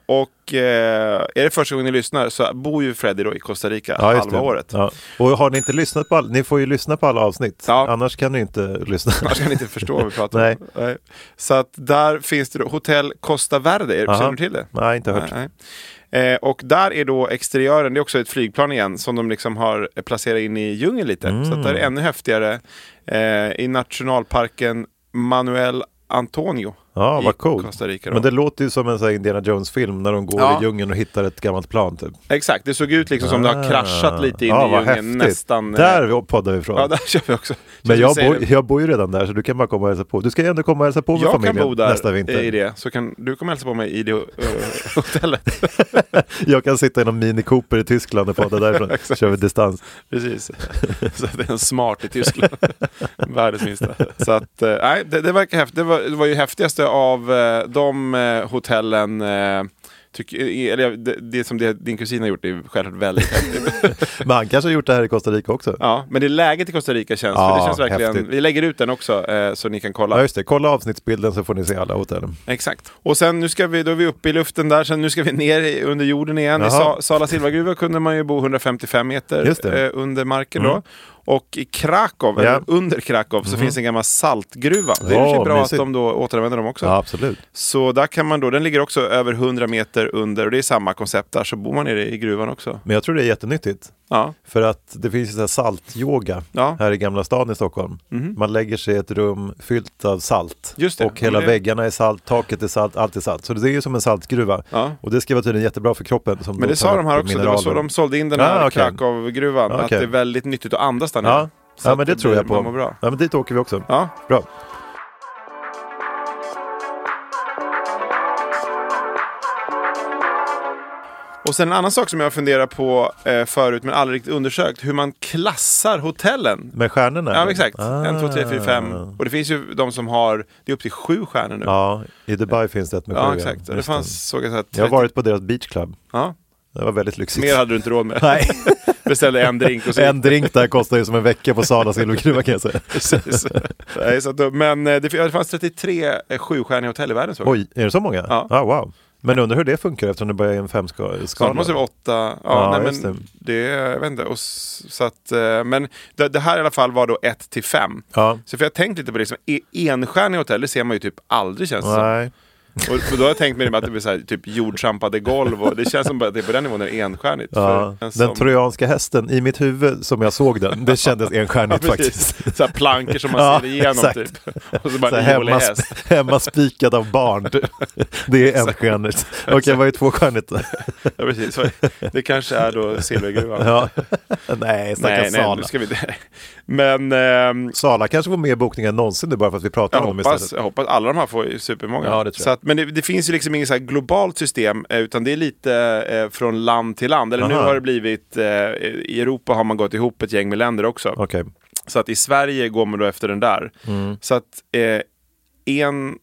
det första gången ni lyssnar så bor ju Freddy då i Costa Rica halva året. Ja. Och har ni inte lyssnat på ni får ju lyssna på alla avsnitt. Ja. Annars kan ni inte lyssna. Annars kan ni inte förstå vad vi pratar om. Nej. Så att där finns det då Hotel Costa Verde. Känner du till det? Nej, inte hört. Nej. Och där är då exteriören, det är också ett flygplan igen som de liksom har placerat in i djungeln lite. Mm. Så att där är ännu häftigare i nationalparken Manuel Antonio. Ja, vad cool. Costa Rica då. Men det låter ju som en sån här Indiana Jones-film när de går i djungeln och hittar ett gammalt plan typ. Exakt, det såg ut liksom som det har kraschat lite in i djungeln. Häftigt. Nästan. Där poddar vi ifrån. Ja, där kör vi också. Men jag bor ju redan där så du kan bara komma och hälsa på. Du ska ändå komma och hälsa på med familjen nästa vinter. Jag kan bo där i det. Så kan du komma och hälsa på mig i det hotellet. Jag kan sitta i någon Mini Cooper i Tyskland och podda därifrån. Exakt. Kör vi distans. Precis. Så det är en smart i Tyskland. Världens minsta. Så att, nej, det verkar häftigt. Det var ju häftigaste av de hotellen det som din kusin har gjort är självklart väldigt häftigt. Man kanske har gjort det här i Costa Rica också. Ja, men det är läget i Costa Rica känns för det känns verkligen, häftigt. Vi lägger ut den också så ni kan kolla. Ja, just det. Kolla avsnittsbilden så får ni se alla hotellen. Exakt. Och sen då är vi uppe i luften där, sen nu ska vi ner under jorden igen. I Sala Silvergruva kunde man ju bo 155 meter under marken då. Och i Krakow, eller under Krakow, så finns en gammal saltgruva. Det är ju bra att de då återanvänder dem också. Ja, absolut. Så där kan man då, den ligger också över 100 meter under. Och det är samma koncept där, så bor man nere i gruvan också. Men jag tror det är jättenyttigt. Ja. För att det finns ju så här saltyoga här i Gamla stan i Stockholm. Mm. Man lägger sig i ett rum fyllt av salt. Just det. Och hela väggarna är salt, taket är salt, allt är salt. Så det är ju som en saltgruva. Ja. Och det ska vara tydligen jättebra för kroppen. Som men det sa de här också, det var så de sålde in den här Krakow-gruvan. Att det är väldigt nyttigt att andas där nere. Ja, men det tror jag på. Bra. Ja, men dit åker vi också. Ja. Bra. Och sen en annan sak som jag funderar på förut men aldrig riktigt undersökt. Hur man klassar hotellen. Med stjärnorna? Ja, exakt. 1, 2, 3, 4, 5. Och det finns ju de som har... Det är upp till 7 stjärnor nu. Ja, i Dubai finns det ett med 7. Ja, exakt. Det fanns, såg jag, jag har varit på deras beach club. Ja. Det var väldigt lyxigt. Mer hade du inte råd med. Nej. Beställde en drink. Och så... En drink där kostar ju som en vecka på Sala Silvergruva kan jag säga. Precis. Nej, så att, men det fanns 33 7-stjärniga hotell i världen. Så. Oj, är det så många? Ja. Ah, wow. Men undrar hur det funkar eftersom det börjar i en 5-skala. Snart måste det vara 8. Jag vet inte. Och så att, men det här i alla fall var då 1-5. Ja. Så för jag tänkte lite på det. Som enstjärniga hotell, det ser man ju typ aldrig känns det. Nej. Och då har jag tänkt mig att det blir så här, typ jordtrampade golv och det känns som att det är på den nivån är enstjärnigt. Ja, för den trojanska hästen i mitt huvud som jag såg den, det kändes enstjärnigt faktiskt. Så här planker som man ser igenom typ. Och så bara så hemma spikad av barn. Det är enstjärnigt. Okej, vad är 2-stjärnigt? Ja, precis. Det kanske är då Silvergruvan. Ja. Nej, stackars Sala. Nu ska vi inte. Men Sala kanske får mer bokningar än någonsin nu bara för att vi pratar om dem istället. Jag hoppas alla de här får supermånga. Ja, det tror jag. Så att, men det finns ju liksom inget så här globalt system utan det är lite från land till land. Eller nu har det blivit i Europa har man gått ihop ett gäng med länder också. Okay. Så att i Sverige går man då efter den där. Mm. Så att en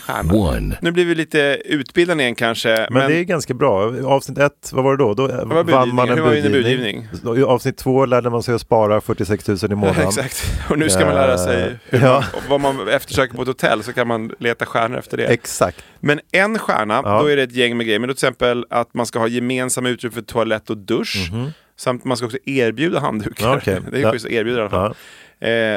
stjärna. One. Nu blir vi lite utbildade igen kanske. Men det är ganska bra. Avsnitt 1, vad var det då? Då vann man en budgivning. I avsnitt 2 lärde man sig att spara 46 000 i månaden. Exakt. Och nu ska man lära sig vad man eftersöker på ett hotell så kan man leta stjärnor efter det. Exakt. Men en stjärna, då är det ett gäng med grejer. Men då till exempel att man ska ha gemensamma utrymme för toalett och dusch. Mm-hmm. Samt man ska också erbjuda handdukar. Okay. Det är ju schysst att erbjuda i alla fall.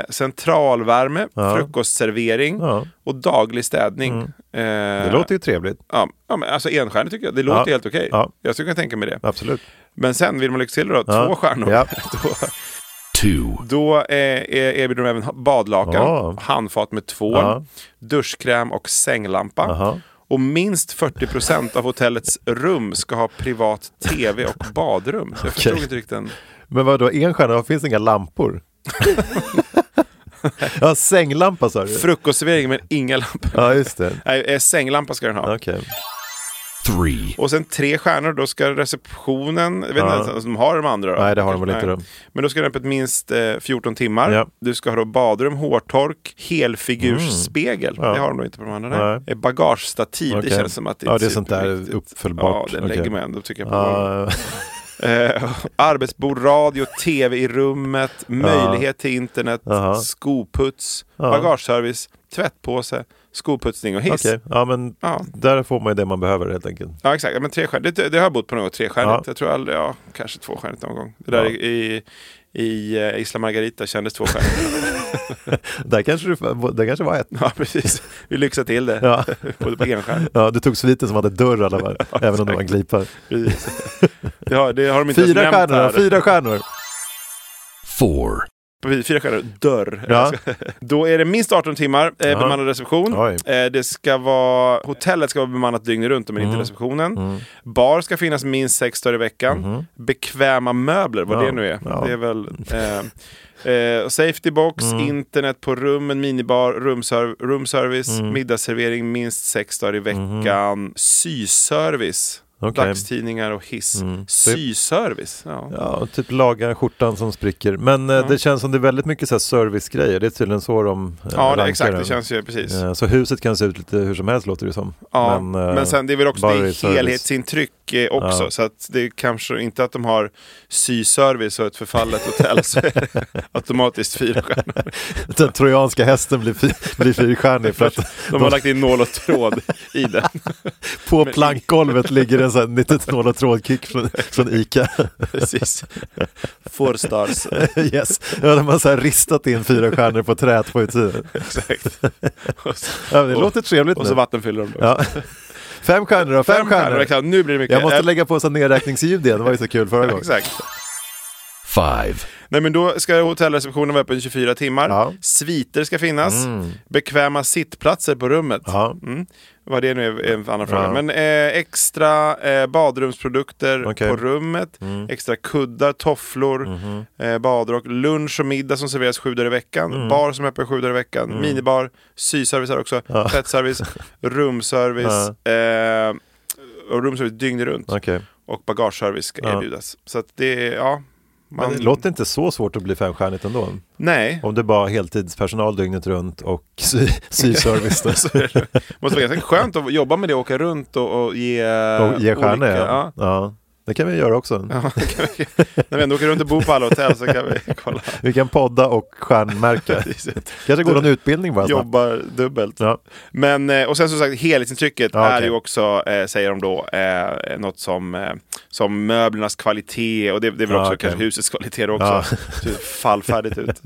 Centralvärme, frukostservering och daglig städning. Det låter ju trevligt. Ja men alltså enstjärnor tycker jag. Det låter helt okej. Ja. Jag skulle kunna tänka mig det. Absolut. Men sen vill man lycka till då 2 stjärnor. Ja. Då erbjuder de även badlakan, handfat med tvål, duschkräm och sänglampa. Och minst 40% av hotellets rum ska ha privat tv och badrum. Så jag förstod inte riktigt den. Men vadå, en stjärna? Finns inga lampor? Ja, sänglampa sa du. Frukostservering men inga lampor. Ja, just det. Nej, sänglampa ska den ha. Okej. Och sen 3 stjärnor, då ska receptionen, jag vet inte om de har de andra då. Nej, det har de väl inte då. Men då ska den på minst 14 timmar. Ja. Du ska ha då badrum, hårtork, helfigursspegel. Ja. Det har de då inte på de andra. Nej. Bagagestativ, det känns som att det är ja, det är sånt där uppfällbart. Ja, det lägger man ändå tycker jag på. Arbetsbord, radio, tv i rummet, möjlighet till internet, skoputs, bagageservice, tvättpåse, skoputsning och hiss. Okay. Ja, men där får man ju det man behöver helt enkelt. Ja, exakt. Ja, men 3 stjärnor. Det har jag bott på något 3 stjärnor. Ja. Jag tror aldrig, kanske 2 stjärnor någon gång. Det där i Isla Margarita kändes 2 stjärnor. där kanske var 1. Ja, precis. Vi lyxade till det. Ja. Både på 1 stjärna. Ja, du tog sviten som hade dörr alla var. Ja, även om det var en glipa. Ja, det har de inte 4 stjärnor. 4 stjärnor. 4 stjärnor, dörr. Ja. Då är det minst 18 timmar bemannad reception. Det ska vara, hotellet ska vara bemannat dygnet runt men inte receptionen. Bar ska finnas minst 6 dagar i veckan. Bekväma möbler, vad det nu är. Det är väl safety box, internet på rummen, minibar, roomservice, middagsservering minst 6 dagar i veckan. Syservice. Dagstidningar och hiss. Syservice. Ja, typ laga skjortan som spricker. Men det känns som det är väldigt mycket så här servicegrejer. Det är tydligen så de rankar exakt, det känns ju precis. Så huset kan se ut lite hur som helst låter det som. Ja, men sen det är väl också det helhetsintryck också. Så att det är kanske inte att de har syservice och ett förfallet hotell så är det automatiskt 4 stjärnor. Den trojanska hästen blir 4 stjärnor för att de har lagt in nål och tråd i den. På plankgolvet ligger en sån 90-tråd och trådkick från Ica. Precis. 4 stars. Yes. Ja, de har så här ristat in 4 stjärnor på trät på utsidan. Exakt. Det låter trevligt. Och så vattenfyller de. Ja. 5 stjärnor då, 5 stjärnor. Exakt. Nu blir det mycket. Jag måste lägga på en sån nedräkningsljud igen. Det var ju så kul förra gången. Exakt. 5. Nej, men då ska hotellreceptionen vara öppen 24 timmar. Ja. Sviter ska finnas. Bekväma sittplatser på rummet. Ja. Vad det nu är en annan fråga. Men extra badrumsprodukter på rummet. Extra kuddar, tofflor, badrock, lunch och middag som serveras 7 dagar i veckan. Bar som är öppen 7 dagar i veckan. Minibar, syservice här också. Tvättservice, roomservice. Och roomservice dygnet runt. Och bagageservice ska erbjudas. Så att det är... Men det låter inte så svårt att bli 5-stjärnigt ändå. Nej. Om det bara heltidspersonal dygnet runt och syservice. Det måste vara ganska skönt att jobba med det och åka runt och ge stjärnor. Ja. Det kan vi göra också. Ja, när vi ändå åker runt och bor på alla hotell så kan vi kolla. Vi kan podda och stjärnmärka. Kanske går någon utbildning bara. Jobbar dubbelt. Ja. Men, och sen som sagt, helhetsintrycket är ju också, säger de då, något som möblernas kvalitet. Och det är väl också kanske husets kvalitet också. Ja. Fallfärdigt ut.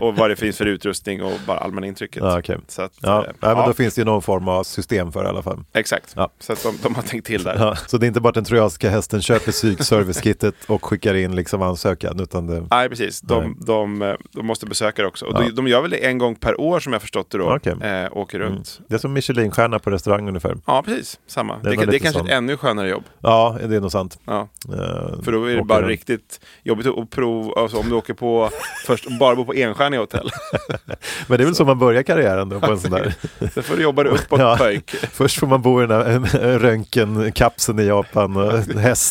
Och vad det finns för utrustning och bara allmän intrycket. Ja, okay. Så att, men då finns det ju någon form av system för i alla fall. Exakt. Ja. Så att de har tänkt till där. Ja. Så det är inte bara den trojanska hästen. Den köper psykservice-kittet och skickar in liksom ansökan. Utan det... Nej, precis. De måste besöka det också. Och de gör väl det 1 gång per år som jag förstått det då. Åker runt. Det är som Michelin-stjärna på restaurang ungefär. Ja, precis. Samma. Det är kanske ett ännu skönare jobb. Ja, det är nog sant. Ja. För då är det bara riktigt jobbigt att prova. Alltså, om du åker på först bara bo på 1 stjärna i hotell. Men det är väl så man börjar karriären då på en sån där. Sen får du jobba uppåt pöjk. Först får man bo i den här röntgenkapseln i Japan och hästen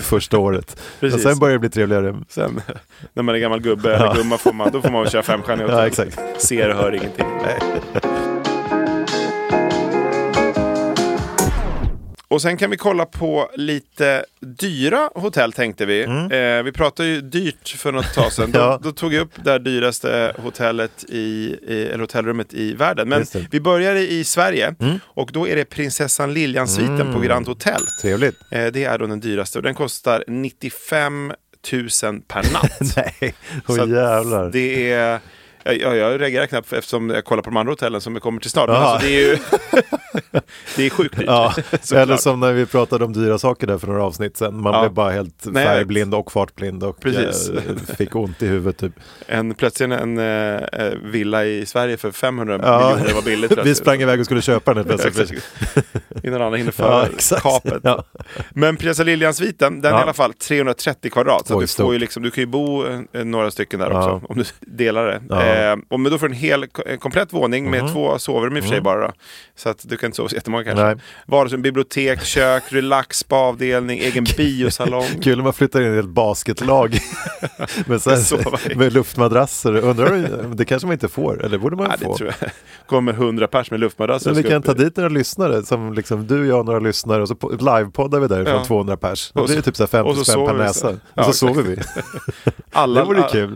första året. Precis. Och sen börjar det bli trevligare. Sen, när man är gammal gubbe eller gumma får man väl köra 5 stjärnor. Ja, exakt. Ser och hör ingenting. Nej. Och sen kan vi kolla på lite dyra hotell tänkte vi. Vi pratade ju dyrt för något tag sedan. Då tog jag upp det dyraste hotellet eller hotellrummet i världen. Men vi började i Sverige och då är det Prinsessan Lilian-sviten på Grand Hotel. Trevligt. Det är då den dyraste och den kostar 95 000 per natt. Nej, så jävlar. Det är... Jag reagerar knappt eftersom jag kollar på de andra hotellen som vi kommer till snart. Alltså, det är ju det är sjukt dyrt. Ja, eller som när vi pratade om dyra saker där för några avsnitt sen. Man blev bara helt färgblind och fartblind och fick ont i huvudet typ. Plötsligt en villa i Sverige för 500 miljoner var billigt. Vi sprang iväg och skulle köpa den plötsligt. Innan andra hinner för kapet. Ja. Men Prinsessan Lilian-sviten, den är i alla fall 330 kvadrat. Så du får ju liksom, du kan ju bo några stycken där också om du delar det. Ja. Och men då får en hel komplett våning med två sovrum i och för sig bara. Så att du kan inte sova så jättemånga kanske. Vardagsrum, bibliotek, kök, relax, spaavdelning, egen biosalong. Kul om man flyttar in i ett basketlag med luftmadrasser. Undrar, det kanske man inte får, eller borde man få? Det tror jag. Kommer 100 pers med luftmadrasser. Men vi kan ta dit några lyssnare, som liksom du, jag och några lyssnare, och så livepoddar vi där från 200 pers. Det blir typ så 50 spänn per näsa. Och så sover vi.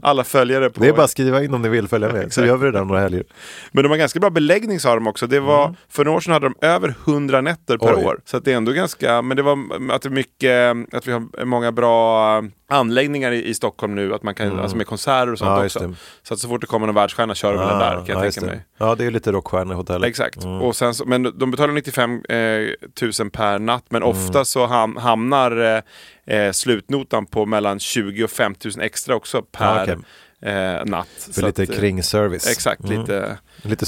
Alla följare på. Det är bara skriva in om ni vill följa med. Så gör vi det där några helger. Men de har ganska bra beläggning, sa de också. Det var, för några år sedan hade de över 100 nätter per år. Så att det är ändå ganska... Men det var att det är mycket... Att vi har många bra anläggningar i Stockholm nu. Att man kan... Alltså med konserter och sånt också. Det. Så att så fort det kommer en världsstjärna kör vi den där, kan jag tänka mig. Ja, det är lite rockstjärna i hotellet. Exakt. Och sen så, men de betalar 95 000 per natt. Men ofta så hamnar... slutnotan på mellan 20 och 5 000 extra också per natt. För så lite kringservice. Exakt, lite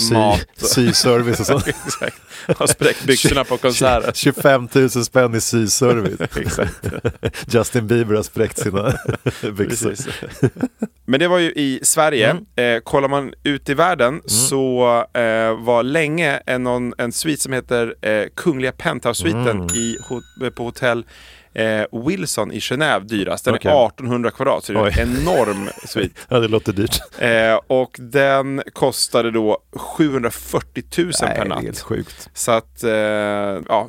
syservice och sånt. Exakt. Har spräckt byxorna på konserter. 25 000 spänn i syservice. Exakt. Justin Bieber har spräckt sina byxor. Men det var ju i Sverige. Kollar man ut i världen så var länge en svit som heter Kungliga Penthouse-sviten på hotell Wilson i Genève dyrast. Den är 1800 kvadrat, så det är en enorm svit. Ja, det låter dyrt. Och den kostade då 740 000 per natt. Det är helt sjukt. Så att,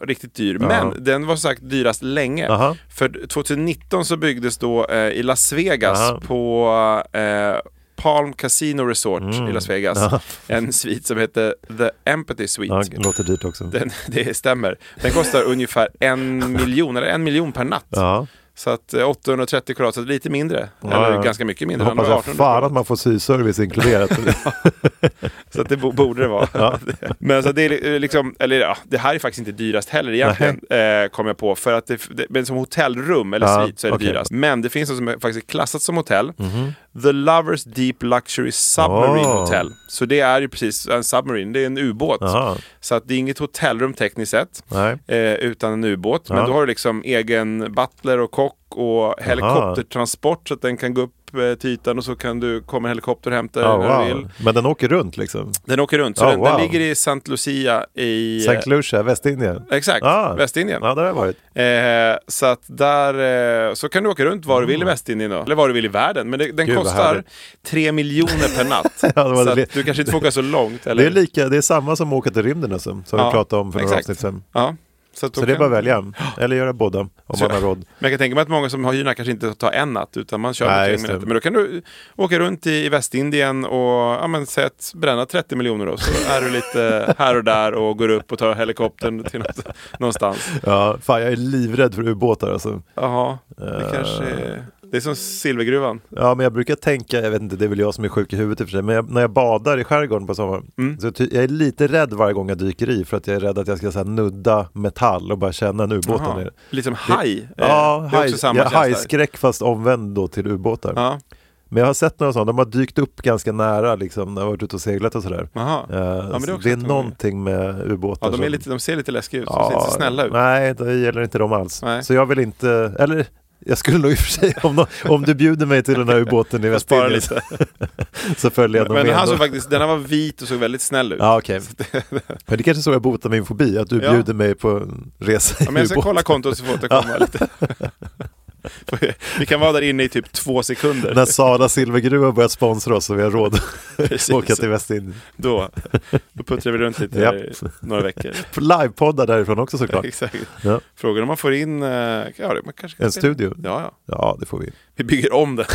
riktigt dyr. Men den var sagt dyrast länge. För 2019 så byggdes då i Las Vegas på... Palm Casino Resort i Las Vegas. En svit som heter The Empathy Suite. Ja, det låter dyrt också. Det stämmer. Den kostar ungefär 1 miljon per natt. Ja. Så att 830 kvadrat, så lite mindre. Eller ganska mycket mindre. Jag hoppas fan att man får syservice inkluderat. Så att det borde det vara. Ja. Men så det är liksom, det här är faktiskt inte dyrast heller egentligen, kom jag på. För att men som hotellrum eller svit så är det dyrast. Men det finns något som är faktiskt klassat som hotell. The Lovers Deep Luxury Submarine Hotel. Så det är ju precis en submarine. Det är en ubåt. Så att det är inget hotellrum tekniskt sett. Utan en ubåt. Men då har du liksom egen butler och kock och helikoptertransport så att den kan gå upp till ytan och så kan du komma helikopter och hämta dig när du vill. Men den åker runt liksom? Den åker runt. Så den ligger i Saint Lucia i... Saint Lucia, Västindien. Exakt, Västindien. Ja, där har jag varit. Så att där... så kan du åka runt var du vill i Västindien då. Eller var du vill i världen. Men den kostar 3 miljoner per natt. Så att du kanske inte får åka så långt. Eller? Det är samma som åka till rymden alltså, som vi pratade om för några avsnitt sedan. Ja. Så det är bara att välja. Eller göra båda om man har råd. Men jag kan tänka mig att många som har hyrna kanske inte tar en natt utan man kör minuter. Men då kan du åka runt i Västindien och bränna 30 miljoner då. Så är du lite här och där och går upp och tar helikoptern till någonstans. Ja, fan jag är livrädd för ubåtar alltså. Jaha, det kanske är... Det är som Silvergruvan. Ja, men jag brukar tänka, jag vet inte, det är väl jag som är sjuk i huvudet i och för sig, men när jag badar i skärgården på sommaren så jag är lite rädd varje gång jag dyker i för att jag är rädd att jag ska nudda metall och bara känna en ubåt där nere. Liksom haj. Ja, hajskräck fast omvänd då till ubåtar. Ja. Men jag har sett några sådana, de har dykt upp ganska nära liksom, när jag har varit ute och seglat och sådär. Det är någonting med ubåtar. Ja, de ser lite läskiga ut, de ser inte så snälla ut. Nej, det gäller inte dem alls. Nej. Så jag vill inte, eller... Jag skulle nog i och för sig, om du bjuder mig till den här ubåten i Västindien lite. Så följer jag dem. Men han såg faktiskt, den här var vit och såg väldigt snäll ut. Ja, okej. Men det kanske så jag botar min fobi, att du bjuder mig på en resa i ubåten. Men jag ska kolla kontot så får jag komma lite. Vi kan vara där inne i typ 2 sekunder. När Sala Silvergruva börjar sponsra oss så vi har råd att åka till Västindien. Då puttrar vi runt lite i några veckor. Livepoddar därifrån också såklart. Exakt. Ja. Frågan om man får in man kanske kan en studio. Ja, det får vi. Vi bygger om det.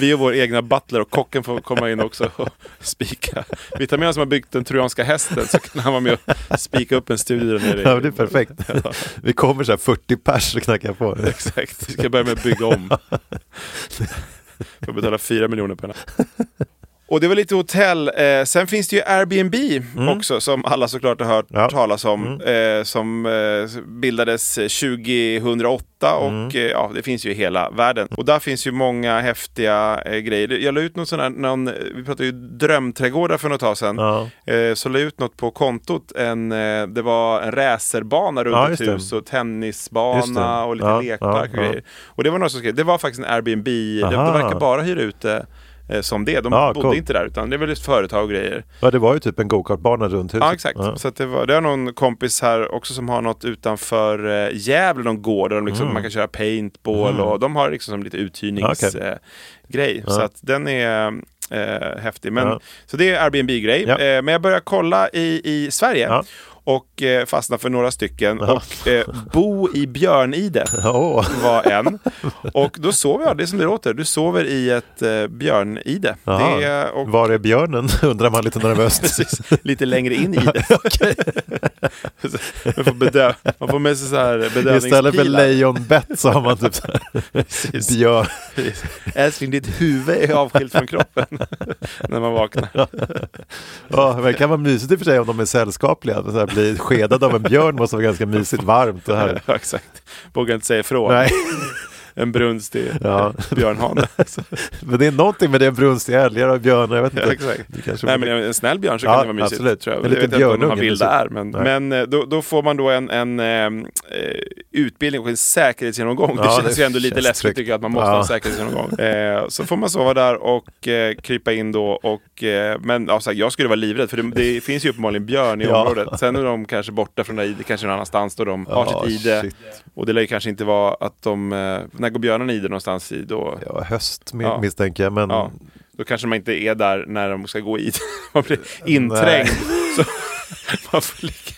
Vi och vår egna butler och kocken får komma in också och spika. Vi tar med oss som har byggt den trojanska hästen så kan han vara med och spika upp en studio. Ja, det är perfekt. Ja. Vi kommer så här 40 pers och knackar på. Exakt. Vi ska börja med att bygga om. Får betala 4 miljoner per natt. Och det var lite hotell. Sen finns det ju Airbnb också, som alla såklart har hört talas om. Som bildades 2008. Och ja, det finns ju i hela världen. Och där finns ju många häftiga grejer. Jag la ut något sån här, vi pratade ju drömträdgårdar för något tag sedan. Så la ut något på kontot. Det var en racerbana runt ett hus och tennisbana och lite lekpark och grejer. Och det var något som skrev, det var faktiskt en Airbnb. Det verkar bara hyra ut det. Som det, de bodde inte där, utan det var just företag och grejer. Ja, det var ju typ en go-kartbana runt huset. Ja, exakt. Så att det är någon kompis här också som har något utanför Gävle, någon gård där de liksom, man kan köra paintball och de har liksom som lite uthyrningsgrej. Så att den är häftig. Men, så det är Airbnb-grej. Men jag börjar kolla i Sverige och fastna för några stycken och bo i Björnide var en. Och då sover jag, det som det låter, du sover i ett Björnide. Var är björnen? Undrar man lite nervöst. Lite längre in i det. Man får med sig så här bedövningspilar. Istället för lejonbett så har man typ så här björn. Älskling, ditt huvud är avskilt från kroppen när man vaknar. Men det kan vara mysigt i och för sig om de är sällskapliga. Så här bli skedad av en björn måste vara ganska mysigt varmt det här. Ja, exakt. Vågar inte säga ifrån. Nej. En brunstig björnhane. Men det är någonting med det, en brunstig ärligare av björnar, jag vet inte. Ja, exakt. Nej, men en snäll björn så kan det vara mysigt. Absolut. Tror jag. En liten björnunge. Men då får man då en utbildning och en säkerhetsgenomgång. Det känns ju ändå lite läskigt, tycker jag, att man måste ha en säkerhetsgenomgång. Så får man sova där och krypa in då. Och, men alltså, jag skulle vara livrädd, för det finns ju uppenbarligen björn i området. Sen är de kanske borta från det, kanske någon annanstans då de har sitt ide. Och det lär ju kanske inte vara att de... När går björnen i det någonstans i då? Ja, höst misstänker jag, men... Ja. Då kanske man inte är där när de ska gå i. Man blir inträngd. Så man får ligga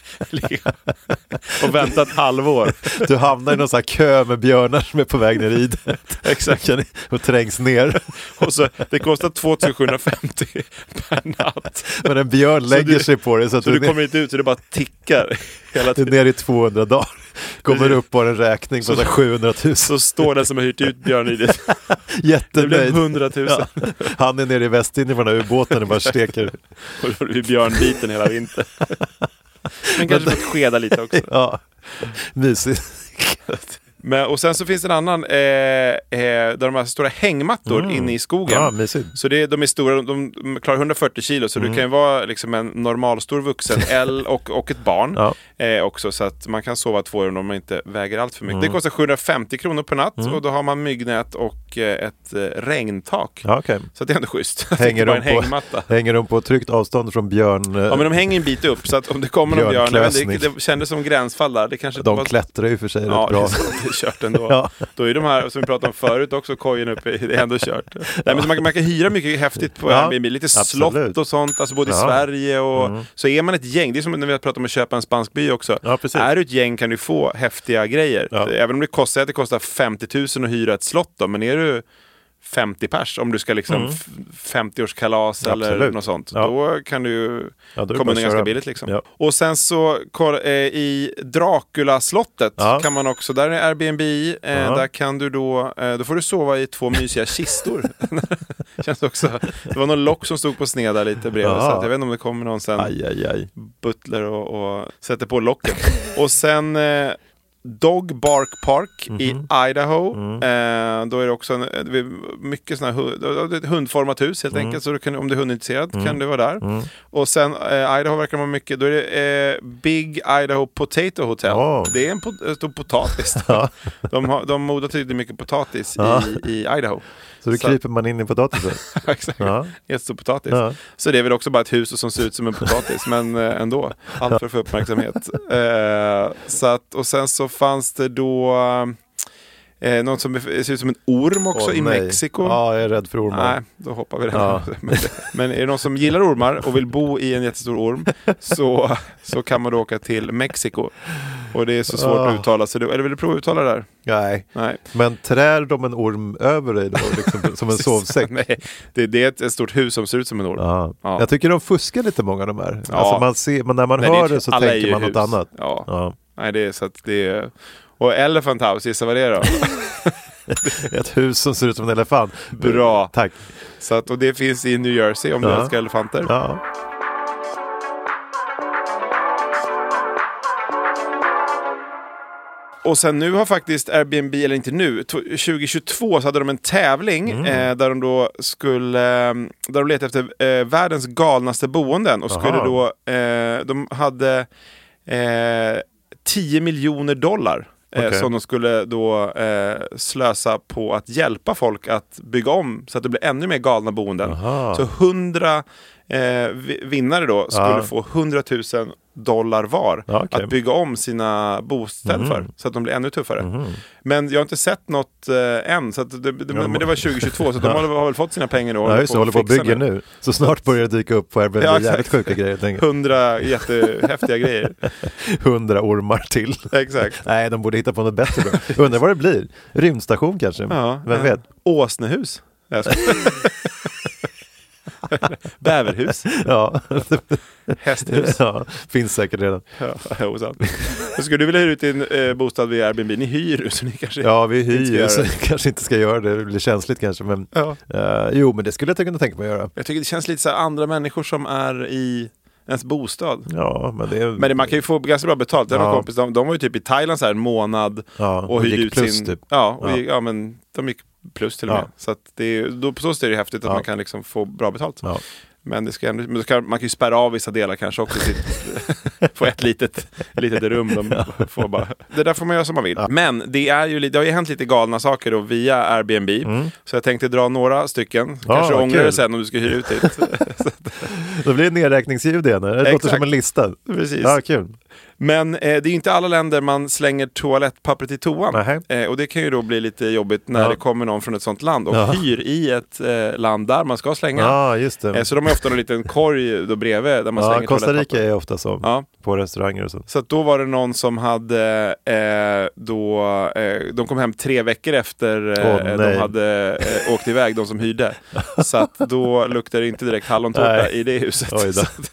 och vänta ett halvår. Du hamnar i någon sån här kö med björnar som är på väg ner i det. Exakt. Och trängs ner. Och så, det kostar 2750 per natt. Men en björn lägger sig på dig. Så du kommer inte ut, så det bara tickar hela tiden. Du är ner i 200 dagar. Kommer upp på en räkning på 700 000. Så står den som har hyrt ut björn i det. Jättenöjd. Det blev 100 000. Ja. Han är nere i Västindien från den här ubåten och bara steker. Och då blir björnbiten hela vintern. Men kanske får skeda lite också. Ja, mysigt. Men, och sen så finns det en annan där de har stora hängmattor inne i skogen. Ja, mysigt. Så de är stora, de klarar 140 kilo. Så du kan ju vara liksom en normalstor vuxen och ett barn också. Så att man kan sova 2 om man inte väger allt för mycket. Det kostar 750 kronor per natt. Och då har man myggnät och ett regntak. Ja, okay. Så det är ändå schysst. Hänger de på tryggt avstånd från björn? Ja, men de hänger en bit upp. Så att om det kommer någon björn, det kändes som gränsfall där. Det kanske de klättrar ju för sig rätt bra. Det är kört ändå. Då är de här som vi pratade om förut också, kojen uppe, det är ändå kört. Nej, men man kan hyra mycket häftigt på Airbnb, lite slott och sånt, alltså både i Sverige och så är man ett gäng. Det är som när vi har pratat om att köpa en spansk by också. Ja, är du ett gäng kan du få häftiga grejer. Även om det kostar 50 000 att hyra ett slott då, men är du 50 pers, om du ska liksom 50-årskalas eller något sånt, då kan du ju komma in ganska billigt liksom. Och sen så i Dracula-slottet kan man också, där är Airbnb, där kan du då får du sova i 2 mysiga kistor. Känns också, det var någon lock som stod på sneda lite bredvid, så att jag vet inte om det kommer någon sen butler och sätter på locket. Och sen Dog Bark Park i Idaho. Då är det också mycket såna här, ett hundformat hus helt enkelt, så du kan, om du är hundintresserad kan du vara där. Och sen Idaho verkar man mycket, då är det Big Idaho Potato Hotel. Det är en stor potatis. De odlar tydligt mycket potatis i Idaho. Så då kryper man in i potatisen. Exakt, jättestor potatis. Så det är väl också bara ett hus som ser ut som en potatis, men ändå, allt för att få uppmärksamhet. Så att, och sen så fanns det då något som ser ut som en orm också i Mexiko. Ja, jag är rädd för ormar. Nej, då hoppar vi det. Men är det någon som gillar ormar och vill bo i en jättestor orm, så kan man då åka till Mexiko. Och det är så svårt att uttala sig. Eller vill du prova att uttala det där? Nej. Men trär de en orm över dig då? Liksom, som en sovsäck? Nej, det är ett stort hus som ser ut som en orm. Ja. Jag tycker de fuskar lite, många av de här. Ja. Alltså när man hör det så tänker man något annat. Ja. Nej, det är så att det är... Och Elephant House, gissa vad det är då? Ett hus som ser ut som en elefant. Bra. Tack. Så att, och det finns i New Jersey om du älskar elefanter. Ja. Och sen nu har faktiskt Airbnb, eller inte nu, 2022 så hade de en tävling där de då skulle, där de letade efter världens galnaste boenden. Och skulle då, de hade 10 miljoner dollar som de skulle då slösa på att hjälpa folk att bygga om så att det blir ännu mer galna boenden. Så 100 vinnare då skulle få $100,000 var att bygga om sina bostäder för, så att de blir ännu tuffare. Men jag har inte sett något än, så att men det var 2022 så att de har väl fått sina pengar då. Ja, just det, håller på att bygga nu. Så snart börjar det dyka upp på Airbnb jävligt sjuka grejer. 100 jättehäftiga grejer. 100 ormar till. Exakt. Nej, de borde hitta på något bättre då. Undrar vad det blir. Rymdstation kanske. Ja, vem vet? Åsnehus. Bäverhus. Ja. Hästhus. Ja, finns säkert redan. Ja, osant. Skulle du vilja hyra ut din bostad via Airbnb? Ni hyr ut, så ni kanske... Ja, vi hyr så kanske inte ska göra det. Det blir känsligt kanske, men... Ja. Jo, men det skulle jag kunna tänka mig att göra. Jag tycker det känns lite så här andra människor som är i... ens bostad. Ja, men det... Men man kan ju få ganska bra betalt. Ja. Kompis, de var ju typ i Thailand så här en månad och hyrde ut plus, sin... Typ. Ja, och gick, ja, men de gick plus till och med. Så att det, då på så sätt är det häftigt att man kan liksom få bra betalt. Ja. Men, det ska, men man kan ju spärra av vissa delar kanske också. Få ett litet rum. De får bara, det där får man göra som man vill. Ja. Men det har ju hänt lite galna saker då via Airbnb. Så jag tänkte dra några stycken. Kanske ångrar det sen om du ska hyra ut det. Då blir det en nedräkningsljud igen. Det låter som en lista. Precis. Ja, kul. Men det är ju inte alla länder man slänger toalettpapper till toan. Och det kan ju då bli lite jobbigt när det kommer någon från ett sånt land och hyr i ett land där man ska slänga. Ja, just det. Så de har ofta en liten korg då bredvid där man slänger Costa Rica toalettpapper. Är ofta så. Ja. På restauranger och så. Så att då var det någon som hade de kom hem 3 veckor efter de hade åkt iväg, de som hyrde. Så att då luktade det inte direkt hallontårta i det huset. Så att,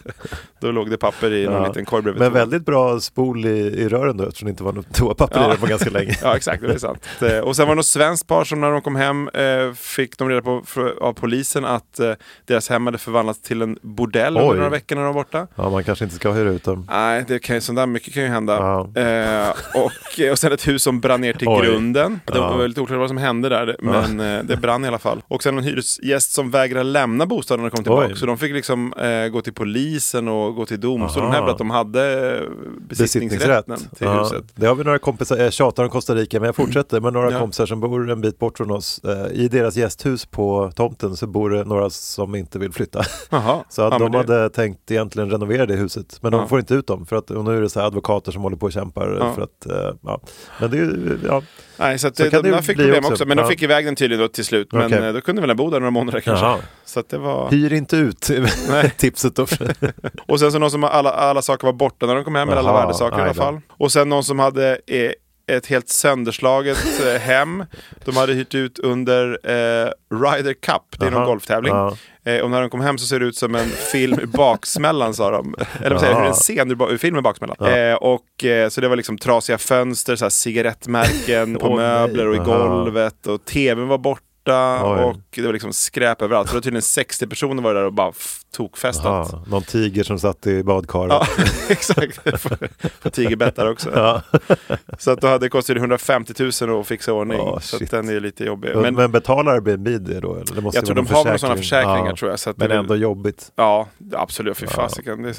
då låg det papper i någon liten korg bredvid. Men väldigt bra spol i rören då, eftersom det inte var något toapapper i det på ganska länge. Ja, exakt, det är sant. Och sen var det något svenskt par som när de kom hem fick de reda på av polisen att deras hem hade förvandlats till en bordell under några veckor när de var borta. Ja, man kanske inte ska hyra ut dem. Nej, det kan ju sånt där mycket kan ju hända. Ja. Och sen ett hus som brann ner till grunden. Det var lite oklart vad som hände där, men det brann i alla fall. Och sen en hyresgäst som vägrade lämna bostaden när de kom tillbaka. Så de fick liksom gå till polisen och gå till domstol. De hävdade att de hade besittningsrätten till huset. Det har vi några kompisar, jag tjatar om Costa Rica, men jag fortsätter med några kompisar som bor en bit bort från oss. I deras gästhus på tomten så bor det några som inte vill flytta. Så att de hade tänkt egentligen renovera det huset, men de får inte ut dem för att, och nu är det så här advokater som håller på och kämpar för att men det är nej, så att så de fick problem också, men de fick iväg den tydligen då till slut, men då kunde väl den bo där några månader kanske. Så att det var hyr inte ut tipset då. Och sen så någon som alla saker var borta när de kom hem, med alla värdesaker i alla fall. Och sen någon som hade ett helt sönderslaget hem. De hade hyrt ut under Ryder Cup, det är någon golftävling. Och när de kom hem så ser det ut som en film i baksmällan, sa de. Eller vad säger jag, en scen ur filmen baksmällan. Så det var liksom trasiga fönster, så här cigarettmärken på möbler och i golvet. Och tvn var borta. Och det var liksom skräp överallt. Så det var tydligen 60 personer var där och bara tokfestat. Någon tiger som satt i badkaret. Ja, exakt. Tigerbättar också. Så att då hade det kostat 150 000 att fixa ordning. Så att den är lite jobbig. Men betalar Airbnb det då? Eller? Det måste jag tror de har sådana försäkringar, tror jag. Så att men det är ändå jobbigt. Ja, absolut. Fy fasiken. Det är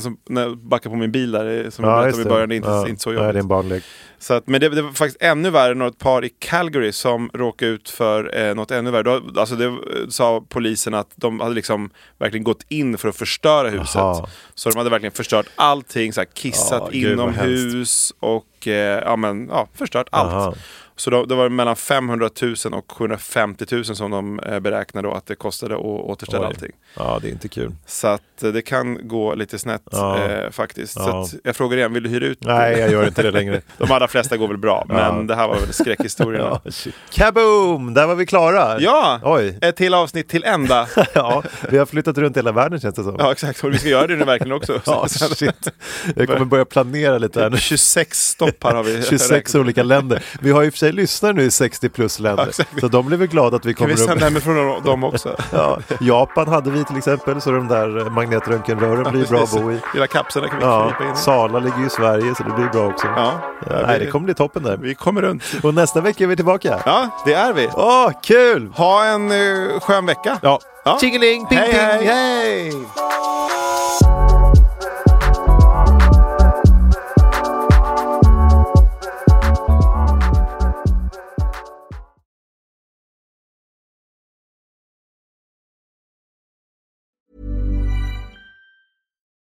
som, när jag backar på min bil där, det är som jag berättade i början, det är inte så jobbigt. Nej, det är en barnlek. Så att, men det var faktiskt ännu värre när ett par i Calgary som råkade ut för något ännu värre. Då, alltså det sa polisen att de hade liksom verkligen gått in för att förstöra huset. Så de hade verkligen förstört allting, så här kissat inomhus och förstört allt. Så då var det mellan 500 000 och 750 000 som de beräknade då att det kostade att återställa allting. Ja, det är inte kul. Så att det kan gå lite snett faktiskt. Så att jag frågar igen, vill du hyra ut? Nej, jag gör inte det längre. De allra flesta går väl bra, men det här var väl skräckhistorien. Kaboom! Där var vi klara. Ja, ett till avsnitt till ända. Vi har flyttat runt hela världen, känns det som. Ja, exakt. Och vi ska göra det nu verkligen också. Jag kommer börja planera lite här nu. 26 stoppar har vi. 26 olika länder. Vi har ju för sig sig lyssnar nu i 60 plus länder. Exakt. Så de blev väl glada att vi kommer upp. Kan vi sända från dem också? Ja, Japan hade vi till exempel, så de där magnetröntgenrören blir bra att bo i. Hela kapseln kan vi krypa in i. Sala ligger ju i Sverige, så det blir bra också. Nej, det kommer bli toppen där. Vi kommer runt. Och nästa vecka är vi tillbaka. Ja, det är vi. Åh, kul! Ha en skön vecka. Ja. Ja. Tjingeling, ping, hej, ping, hej!